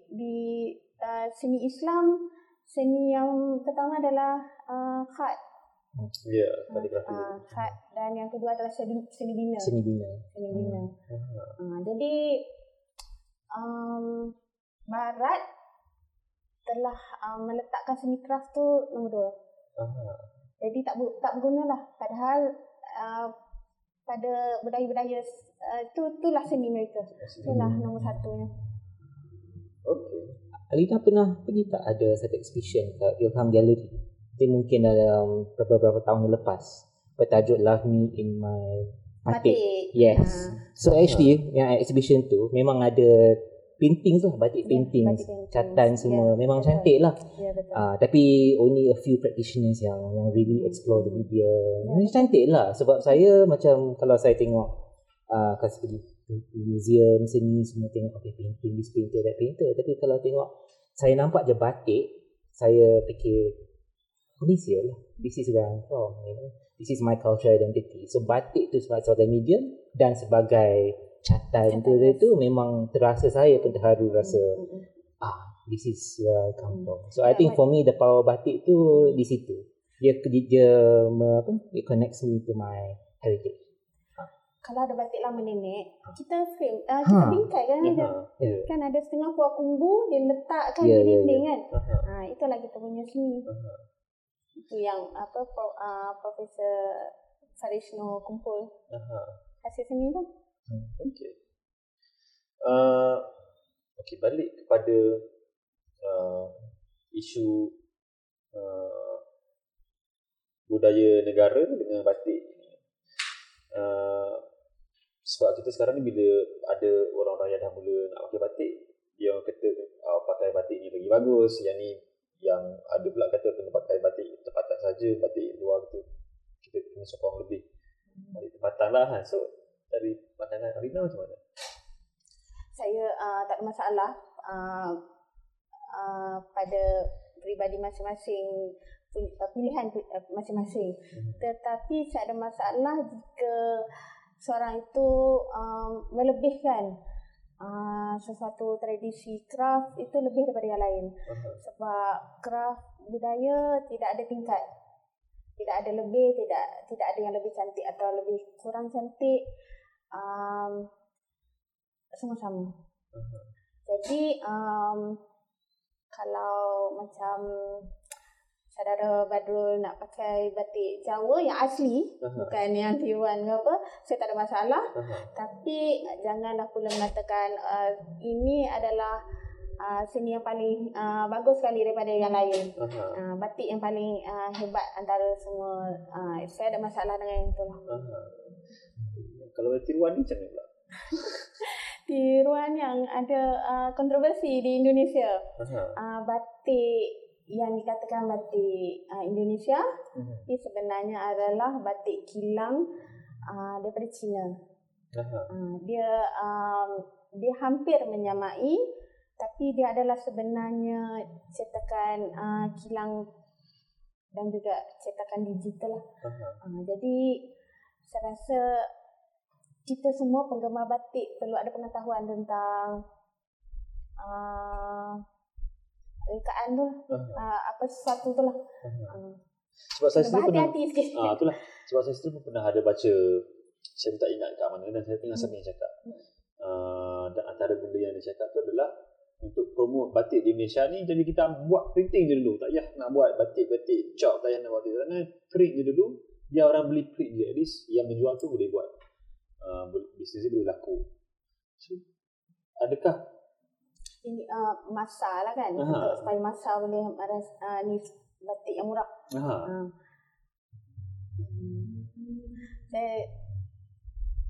di uh, seni Islam, seni yang pertama adalah uh, khat. Ya, yeah, kaligrafi. Uh, khat dan yang kedua adalah seni seni bina. Seni bina. Seni bina. Hmm. Uh, jadi Um, Barat telah um, meletakkan seni kraft tu nombor dua. Aha. Jadi tak bu- tak bergunalah. Padahal uh, pada budaya-budaya uh, tu itulah seni mereka. Itulah hmm. nombor satunya. Okey. Alina pernah pergi tak ada satu exhibition kat Ilham Gallery? Itu mungkin dalam beberapa tahun lepas. Bertajuk Love Me in My Batik. Yes. Ha. So actually yang exhibition tu memang ada painting tu, batik yeah, painting, catan semua. Yeah, memang betul. Cantik lah. Yeah, uh, tapi only a few practitioners yang yang really explore the media. Yeah. Memang cantik lah. Sebab saya macam kalau saya tengok uh, kalau saya pergi museum seni semua tengok okay, painting, this painter, that painter. Tapi kalau tengok saya nampak je batik, saya fikir Malaysia lah. This is where I'm from. You know? This is my cultural identity. So batik tu sebagai medium dan sebagai catan tu, tu memang terasa saya pun terharu rasa mm-hmm. ah this is where I come from. So yeah, I think for me the power batik tu di situ. Dia dia apa? It connects me to my heritage. Kalau ada batik lama nenek, kita frame, uh, kita ha. bingkai kan, yeah. ada, yeah. kan ada setengah buah kumbu dia letakkan yeah, di dinding yeah, yeah. kan. Uh-huh. Ha, itulah kita punya seni. Uh-huh. Itu yang apa uh, Profesor Sarishno kumpul hasil seni tu. Okey. Uh, Okey, balik kepada uh, isu uh, budaya negara dengan batik. Uh, sebab kita sekarang ni bila ada orang-orang yang dah mula nak pakai batik, dia kata uh, pakai batik ni lagi bagus, yang ni yang ada pula kata kena pakai batik tempatan saja, batik luar tu kita kena sokong lebih dari tempatan lah kan. So dari pandangan Alina macam mana? Saya uh, tak ada masalah uh, uh, pada peribadi masing-masing, pilihan masing-masing. Hmm. Tetapi saya ada masalah jika seorang itu um, melebihkan Uh, sesuatu tradisi kraft itu lebih daripada yang lain. Uh-huh. Sebab kraft budaya tidak ada tingkat, tidak ada lebih, tidak tidak ada yang lebih cantik atau lebih kurang cantik, um, semua sama. Uh-huh. Jadi um, kalau macam saudara Badrul nak pakai batik Jawa yang asli, uh-huh. bukan yang tiruan ke apa, saya tak ada masalah. Uh-huh. Tapi janganlah pula mengatakan uh, ini adalah uh, seni yang paling uh, bagus sekali daripada yang lain. Uh-huh. Uh, batik yang paling uh, hebat antara semua. Uh, saya ada masalah dengan itu lah. Uh-huh. Kalau tiruan ni macam mana pula? Tiruan yang ada uh, kontroversi di Indonesia. Uh-huh. Uh, batik yang dikatakan batik uh, Indonesia hmm. ini sebenarnya adalah batik kilang uh, daripada China. Uh, dia um, dia hampir menyamai, tapi dia adalah sebenarnya cetakan uh, kilang dan juga cetakan digital lah. Uh, jadi saya rasa kita semua penggemar batik perlu ada pengetahuan tentang uh, rekaan tu lah, uh-huh. uh, apa sesuatu tu lah. Uh-huh. Sebab saya sendiri pernah, ah, itulah. Sebab saya sendiri pernah ada baca, saya tak ingat kat mana dan saya tengah sambil cakap. Uh, dan antara benda yang dia cakap tu adalah untuk promote batik di Malaysia ni, jadi kita buat printing je dulu. Tak payah nak buat batik-batik chop, tak payah nak buat batik sana. Print je dulu, dia orang beli print je. At least yang menjual tu boleh buat. Uh, bisnes dia boleh laku. So, adakah ini uh, masa lah kan, aha, untuk supaya masa boleh uh, ni batik yang murah. Uh. Saya,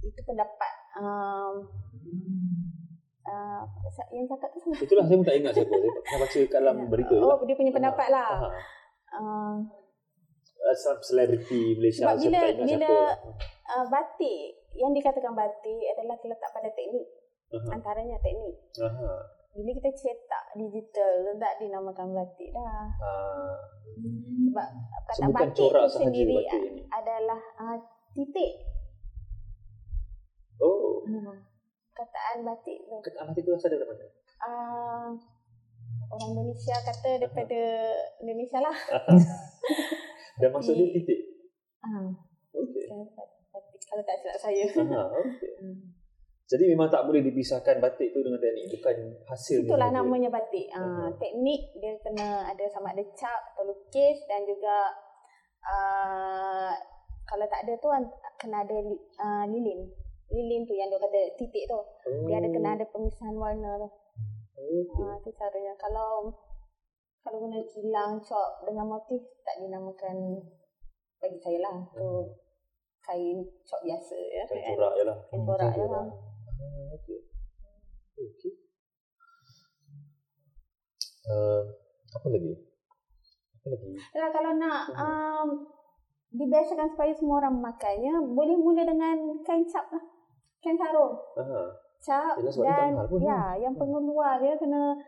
itu pendapat um, uh, yang cakap tu sama. Itulah saya pun tak ingat siapa. Saya pernah baca kat dalam berita. Oh, lah. Dia punya pendapat aha. lah. Uh, Selebriti Malaysia. Sebab bila, bila uh, batik, yang dikatakan batik adalah terletak pada teknik. Uh-huh. Antaranya teknik. Uh-huh. Bila kita cetak digital, tak dinamakan batik dah. Uh, Sebab kata batik itu sendiri batik adalah uh, titik. Oh. Hmm. Kataan batik tu. Kataan batik tu asal daripada mana? Uh, orang Indonesia kata daripada uh-huh. Indonesia lah. Dan maksudnya titik? Uh, okay. Batik, kalau tak silap saya. Uh-huh, okay. Hmm. Jadi memang tak boleh dipisahkan batik tu dengan teknik, bukan hasil. Itulah namanya batik. Uh, okay. Teknik dia kena ada sama ada cap atau lukis dan juga uh, kalau tak ada tu kena ada uh, lilin. Lilin tu yang dia kata titik tu. Oh. Dia ada kena ada pemisahan warna tu. Okay. Uh, tu caranya. Kalau kalau guna kilang, cop dengan motif tak dinamakan bagi saya lah. Tu so, kain cop biasa ya. Kain corak je lah. Kain corak je lah. Okay. Okay. Uh, apa lagi? Apa lagi? Nah, kalau nak um, dibiasakan supaya semua orang memakainya, boleh mula dengan kain cap lah, kain sarung. Aha. Cap yalah, dan ya, yang pengeluar dia kena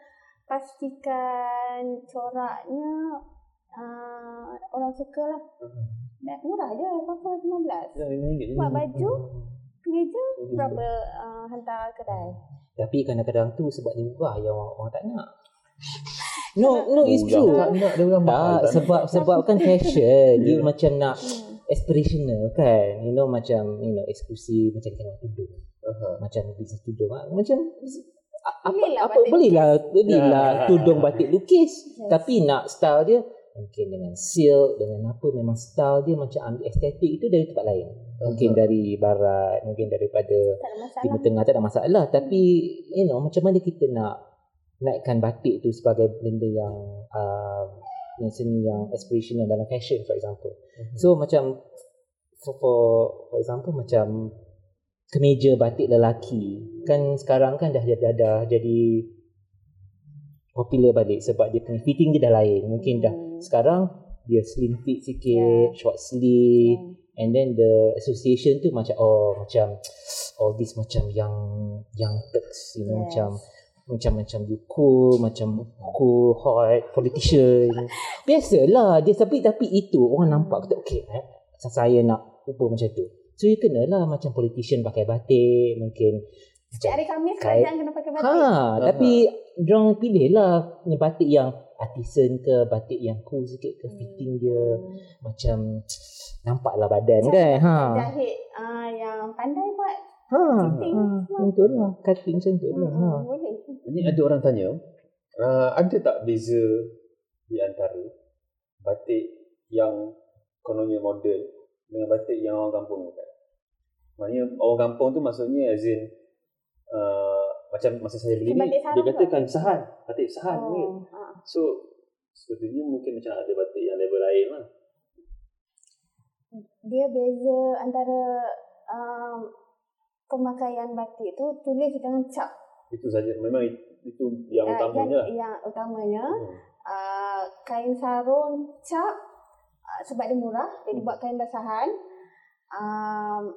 pastikan coraknya uh, orang suka lah. Dan murah je, berapa lima belas ringgit. Buat baju. Meja berapa uh, hantar kedai. Tapi kadang-kadang tu sebab dia murah yang orang, orang tak nak. No, no, it's true. Tak nak dia orang mahal. Sebab sebab kan fashion dia macam nak aspirational kan. You know macam you know eksklusif macam tengok tudung. Uh-huh. Macam bisnes tudung. Macam apa belilah apa belilah, belilah yeah. tudung batik lukis. Yes. Tapi nak style dia mungkin dengan silk, dengan apa, memang style dia macam ambil estetik itu dari tempat lain. Mungkin uh-huh. dari barat, mungkin daripada Timur Tengah, tak ada masalah. Tapi, you know, macam mana kita nak naikkan batik tu sebagai benda yang uh, yang seni yang aspirational dalam fashion, for example. Uh-huh. So, macam for, for, for example, macam kemeja batik lelaki. Kan sekarang kan dah, dah, dah, dah jadi popular balik sebab dia punya fitting dia dah lain. Mungkin dah hmm. sekarang dia slim fit sikit, yeah. short sleeve, yeah. and then the association tu macam oh macam all this macam yang yang Turks, you know, yes. macam macam macam you cool, macam cool, hot, politician. Biasalah dia tapi tapi itu orang nampak kata okey eh saya nak rupa macam tu. So you kenalah macam politician pakai batik mungkin. Setiap hari Khamis kerajaan kena pakai batik. Ha, uh-huh. Tapi diorang pilihlah batik yang artisan ke, batik yang cool sikit ke, fitting dia hmm. macam nampaklah badan macam kan. Ha. Jahit uh, yang pandai buat ha. fitting. Ha. Betullah, cutting macam tu lah. Ha. Boleh. Ini ada orang tanya, uh, ada tak beza di antara batik yang kononnya model dengan batik yang orang kampung bukan? Maknanya orang kampung tu maksudnya as in Uh, macam masa saya beli ni dia katakan sahan, batik sahan oh. ni. Uh. So sebetulnya mungkin macam ada batik yang level lain lah. Dia beza antara um, pemakaian batik tu tulis dengan cap. Itu saja memang itu yang ya, utamanya yang, lah. Yang utamanya hmm. uh, kain sarung cap uh, sebab dia murah, dia dibuat kain basahan. Um,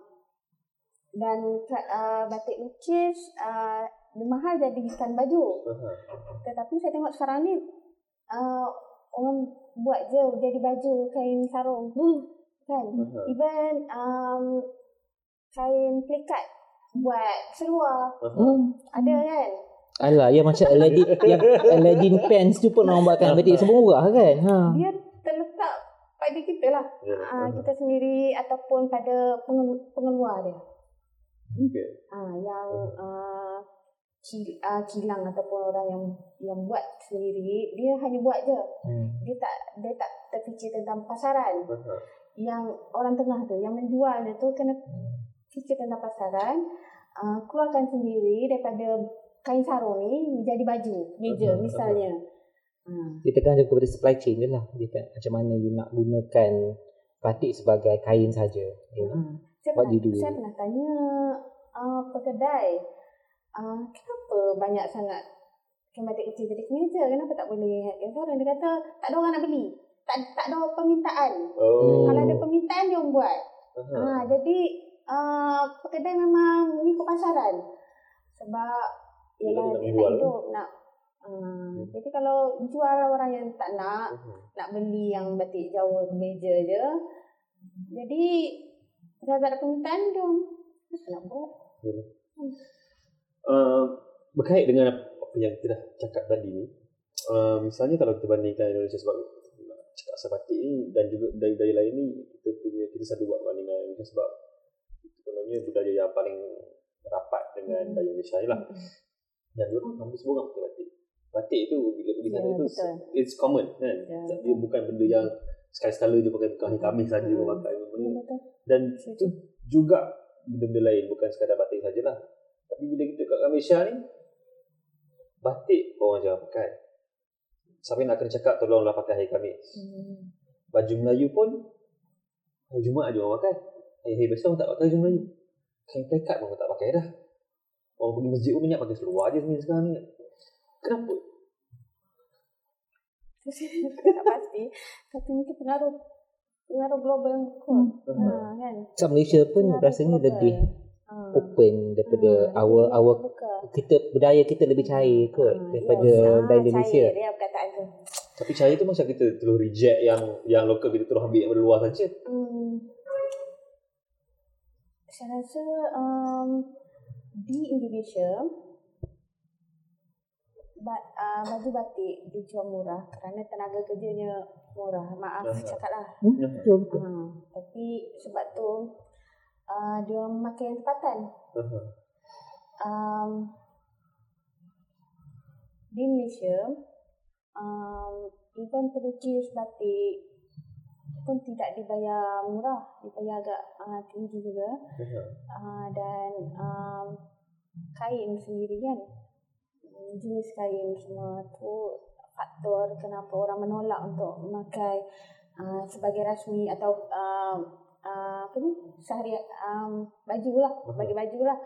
dan uh, batik lukis uh, dia mahal, jadi ikan baju. Tetapi saya tengok sekarang ni uh, orang buat je jadi baju, kain sarung. Hmm. Kan? Uh-huh. Even um, kain plikat buat seluar. Uh-huh. Ada kan? Alah, ya macam Aladdin, yang Aladdin pants tu pun orang buatkan batik, semua murah kan. Ha. Dia terletak pada kita lah, yeah, uh, kita sendiri ataupun pada pengeluar dia. Okay. Uh, yang uh, ki, uh, kilang ataupun orang yang yang buat sendiri, dia hanya buat je. Hmm. Dia tak dia tak terfikir tentang pasaran. Betul. Yang orang tengah tu, yang menjual dia tu kena fikir tentang pasaran, uh, keluarkan sendiri daripada kain sarung ni jadi baju, meja uh-huh, misalnya. Uh-huh. Dia tergantung kepada supply chain dia lah. Dia kan, macam mana dia nak gunakan batik sebagai kain saja. Uh-huh. Saya, saya pernah tanya uh, pekedai, uh, kenapa banyak sangat kain batik kecil jadi meja? Kenapa tak boleh kain sarung? Dia kata, tak ada orang nak beli. Tak, tak ada permintaan. Oh. Kalau ada permintaan, dia buat. Uh-huh. Uh, jadi, uh, pekedai memang mengikut pasaran. Sebab ialah dia nak hidup, nak um, jadi kalau jual orang yang tak nak, uh-huh. nak beli yang batik Jawa kemeja je, jadi kalau tak ada permintaan tu nak buat. hmm. uh, Berkait dengan apa yang kita dah cakap tadi ni, uh, misalnya kalau kita bandingkan Indonesia, sebab cakap pasal batik ni dan juga budaya-budaya lain ni, kita punya kita selalu buat bandingan Indonesia sebab itu sebenarnya budaya yang paling rapat dengan budaya Malaysia lah. hmm. Dan orang hampir semua orang pakai batik. Batik tu bila pergi sana yeah, tu betul. It's common kan. Yeah. Dia bukan benda yang sekali-sekala je pakai, bukan kamis saja mm. pakai benda. Dan itu juga benda-benda lain, bukan sekadar batik sajalah. Tapi bila kita kat Malaysia ni, batik orang Jawa pakai. Sampai nak kena cakap tolonglah pakai hari Khamis. Mm. Baju Melayu pun hari Jumaat je orang pakai. Hari-hari besar orang tak pakai baju Melayu. Kain plekat pun tak pakai dah. Orang pergi masjid pun banyak pakai seluar je sekarang ni. Kenapa? Tak pasti. Tapi mungkin pengaruh pengaruh global yang kuat. Hmm. Ha, kan? Kat Malaysia pun pengaruh rasanya global lebih ha. open daripada ha, awal awal kita budaya kita lebih cair kot ha, daripada yes. budaya ha, Indonesia. Cair, dia perkataan tu. Tapi cair tu masa kita terus reject yang yang lokal, kita terus ambil yang luar saja. Hmm. Saya rasa um, di Indonesia, ba- uh, baju batik dijual murah kerana tenaga kerjanya murah. Maaf ya, cakap lah. Ya, ya. Uh, tapi sebab tu uh, dia memakai yang tempatan. Uh-huh. Um, di Malaysia, um, even pelukis batik pun tidak dibayar murah, dibayar agak uh, tinggi juga. Uh, dan um, kain sendiri kan, jenis kain semua tu faktor kenapa orang menolak untuk memakai uh, sebagai rasmi atau uh, uh, apa ni sehari um, baju lah, bagi baju lah.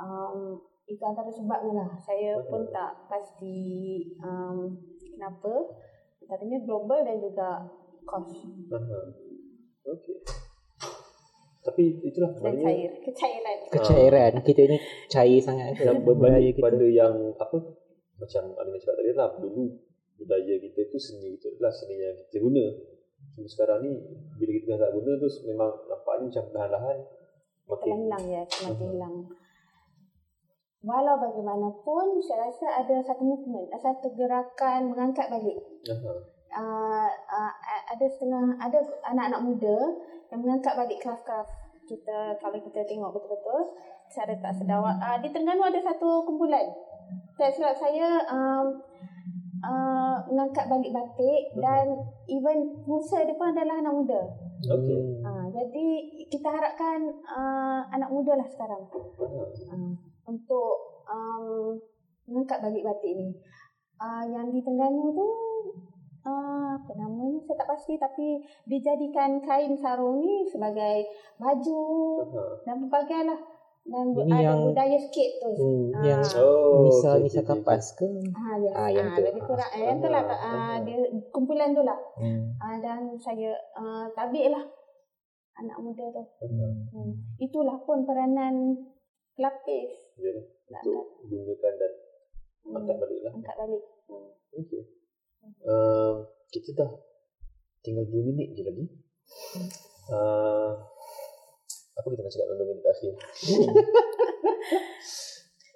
Um, itu antara sebabnya lah. Saya pun tak pasti um, kenapa. Antaranya global dan juga cost. Uh-huh. Okay. Tapi itulah cair, kecairan. Kecairan. Ha. Kita ni cair sangat. Dan berbalik pada yang apa? Macam Alina cakap tadi lah, dulu budaya kita tu seni itu adalah seni yang kita guna. Cuma sekarang ni bila kita dah tak guna tu memang nampaknya macam perlahan-lahan makin hilang ya, semakin hilang. Uh-huh. Walau bagaimanapun saya rasa ada satu movement, ada satu gerakan mengangkat balik. Uh-huh. Uh, uh, ada setengah ada anak-anak muda yang mengangkat balik kraf-kraf kita. Kalau kita tengok betul-betul secara tak sedawat, uh, di Terengganu ada satu kumpulan, tak silap saya, um, uh, mengangkat balik batik. Okay. Dan even musa dia pun adalah anak muda. Okay. Uh, jadi kita harapkan uh, anak muda lah sekarang uh, untuk um, mengangkat balik batik ni. Uh, yang di Terengganu tu Ah, apa namanya saya tak pasti, tapi dijadikan kain sarung ni sebagai baju uh-huh. dan berbagai lah Dan bu- ada yang, budaya sikit tu. Hmm, ha. Yang oh, misal okay, misal okay, kapas ke? Ah, ya. Ah, yang ah, tu. Lebih kurang. Ah, yang tu lah. Ah, dia, kumpulan tu lah. Hmm. Ah, dan saya ah, tabik lah anak muda tu. Hmm. Hmm. Itulah pun peranan pelapis. Ya. Untuk gunakan dan hmm. angkat balik lah. Angkat balik. Hmm. Okay. Uh, kita dah tinggal dua minit je lagi. Hmm. Uh, Apa kita nak cakap dalam dua minit akhir?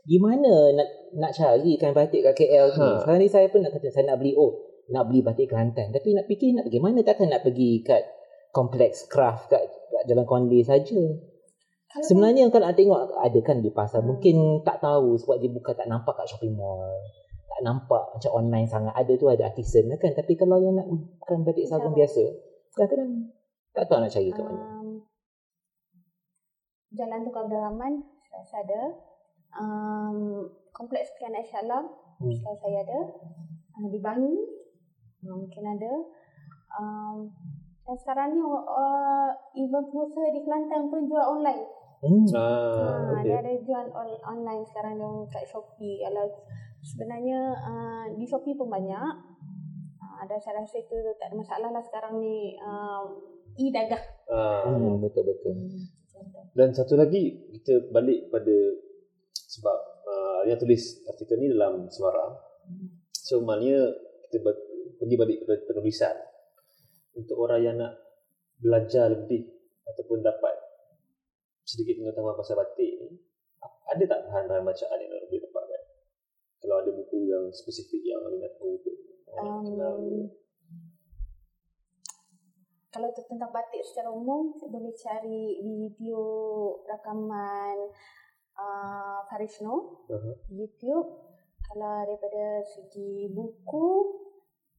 Gimana nak nak carikan batik kat K L ni? Ha. Sekarang ni saya pun nak kata saya nak beli, oh, nak beli batik Kelantan. Tapi nak fikir nak pergi mana, takkan nak pergi kat kompleks craft kat, kat Jalan Konde saja. Sebenarnya kan nak tengok ada kan di pasar. Hmm. Mungkin tak tahu sebab dia bukan tak nampak kat shopping mall. Tak nampak macam online sangat. Ada tu ada artisan kan. Tapi kalau yang nak bukan batik sarung biasa, kadang-kadang tak tahu nak cari kat mana. Um. Jalan Tukar Abdul saya ada, um, kompleks Kian Aisyah Alam hmm. saya ada, uh, di Bangi mungkin ada, um, dan sekarang ni uh, even pengusaha di Kelantan pun jual online. hmm. ah, ha, okay. Dia ada jual on- online sekarang dia kat Shopee. Kalau sebenarnya uh, di Shopee pun banyak, uh, dan saya rasa itu tak ada masalah lah sekarang ni, uh, e-dagah. ah, hmm. Betul-betul. hmm. Dan satu lagi, kita balik pada sebab uh, Alina tulis artikel ni dalam Suara. So maknanya kita pergi balik ke penulisan untuk orang yang nak belajar lebih ataupun dapat sedikit pengetahuan pasal batik ni. Ada tak bahan-bahan bacaan yang boleh dapatkan? Kalau ada buku yang spesifik yang Alina tahu untuk orang kenal. Kalau tentang batik secara umum, boleh cari video rakaman uh, Farishno uh-huh. YouTube. Kalau daripada segi buku,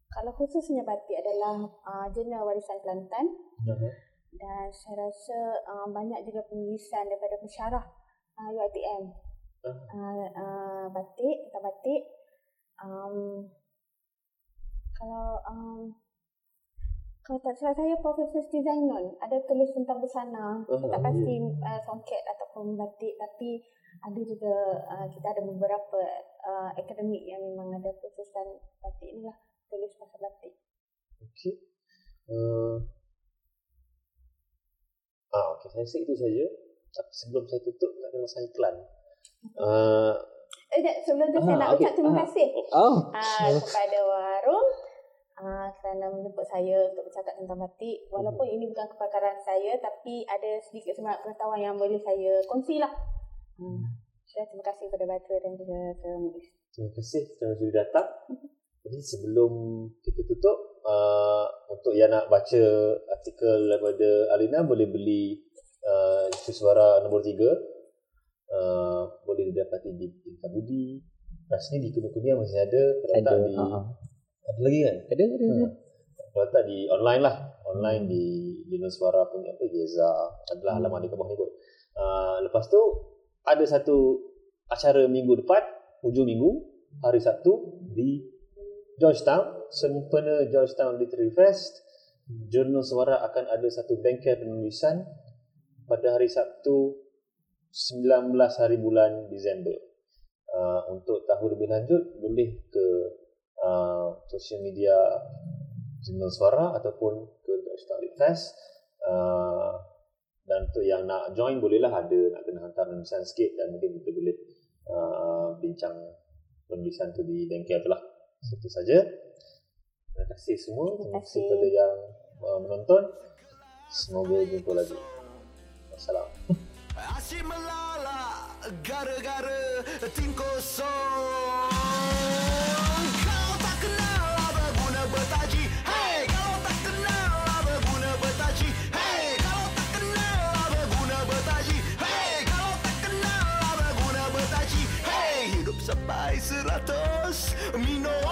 kalau khususnya batik adalah uh, Jurnal Warisan Kelantan. uh-huh. Dan saya rasa uh, banyak juga penulisan daripada pensyarah uh, U I T M uh-huh. uh, uh, batik, tentang batik. um, Kalau um, kalau tak salah saya, Profesor Siti Zainon ada tulis tentang busana. Oh, saya tak pasti uh, songket ataupun batik, tapi ada juga uh, kita ada beberapa uh, akademik yang memang ada khususan batik ni lah, tulis pasal batik. Okey. Uh, ah, okey, saya rasa itu saja. Tapi sebelum saya tutup, nak ada masa iklan. Uh, eh, tak, sebelum tu aha, saya nak okay. ucap terima aha. kasih oh. uh, kepada Warung. Uh, kerana menjemput saya untuk bercakap tentang batik. Walaupun hmm. ini bukan kepakaran saya, tapi ada sedikit semangat pengetahuan yang boleh saya kongsi lah. hmm. Terima kasih kepada Badru dan juga ke Muiz. Terima kasih kerana sudah datang. Jadi sebelum kita tutup, uh, untuk yang nak baca artikel daripada Alina, boleh beli uh, Suara nombor tiga. uh, Boleh didapati di Tinta Budi. Rasanya di kunia-kunia masih ada. Terletak di uh-huh. ada lagi kan? Ada, ada. Hmm. Kalau tak di online lah. Online di Jurnal Suara punya apa, Yeza. Adalah alamat di bawah ni kot. Uh, lepas tu, ada satu acara minggu depan, hujung minggu, hari Sabtu, di Georgetown. Sempena Georgetown Literary Fest, Jurnal Suara akan ada satu bengkel penulisan pada hari Sabtu, sembilan belas hari bulan Disember. Uh, untuk tahu lebih lanjut, boleh ke Uh, social media Jurnal Suara ataupun ke Georgetown Literary Fest. uh, Dan untuk yang nak join, bolehlah ada nak kena hantar penulisan sikit, dan mungkin kita boleh uh, bincang penulisan tu di bengkel tu lah. Itu saja. Terima kasih semua. Terima kasih kepada yang uh, menonton. Semoga jumpa lagi. Assalamualaikum. Asyik melala gara-gara tim kosong. Sampai seratus minum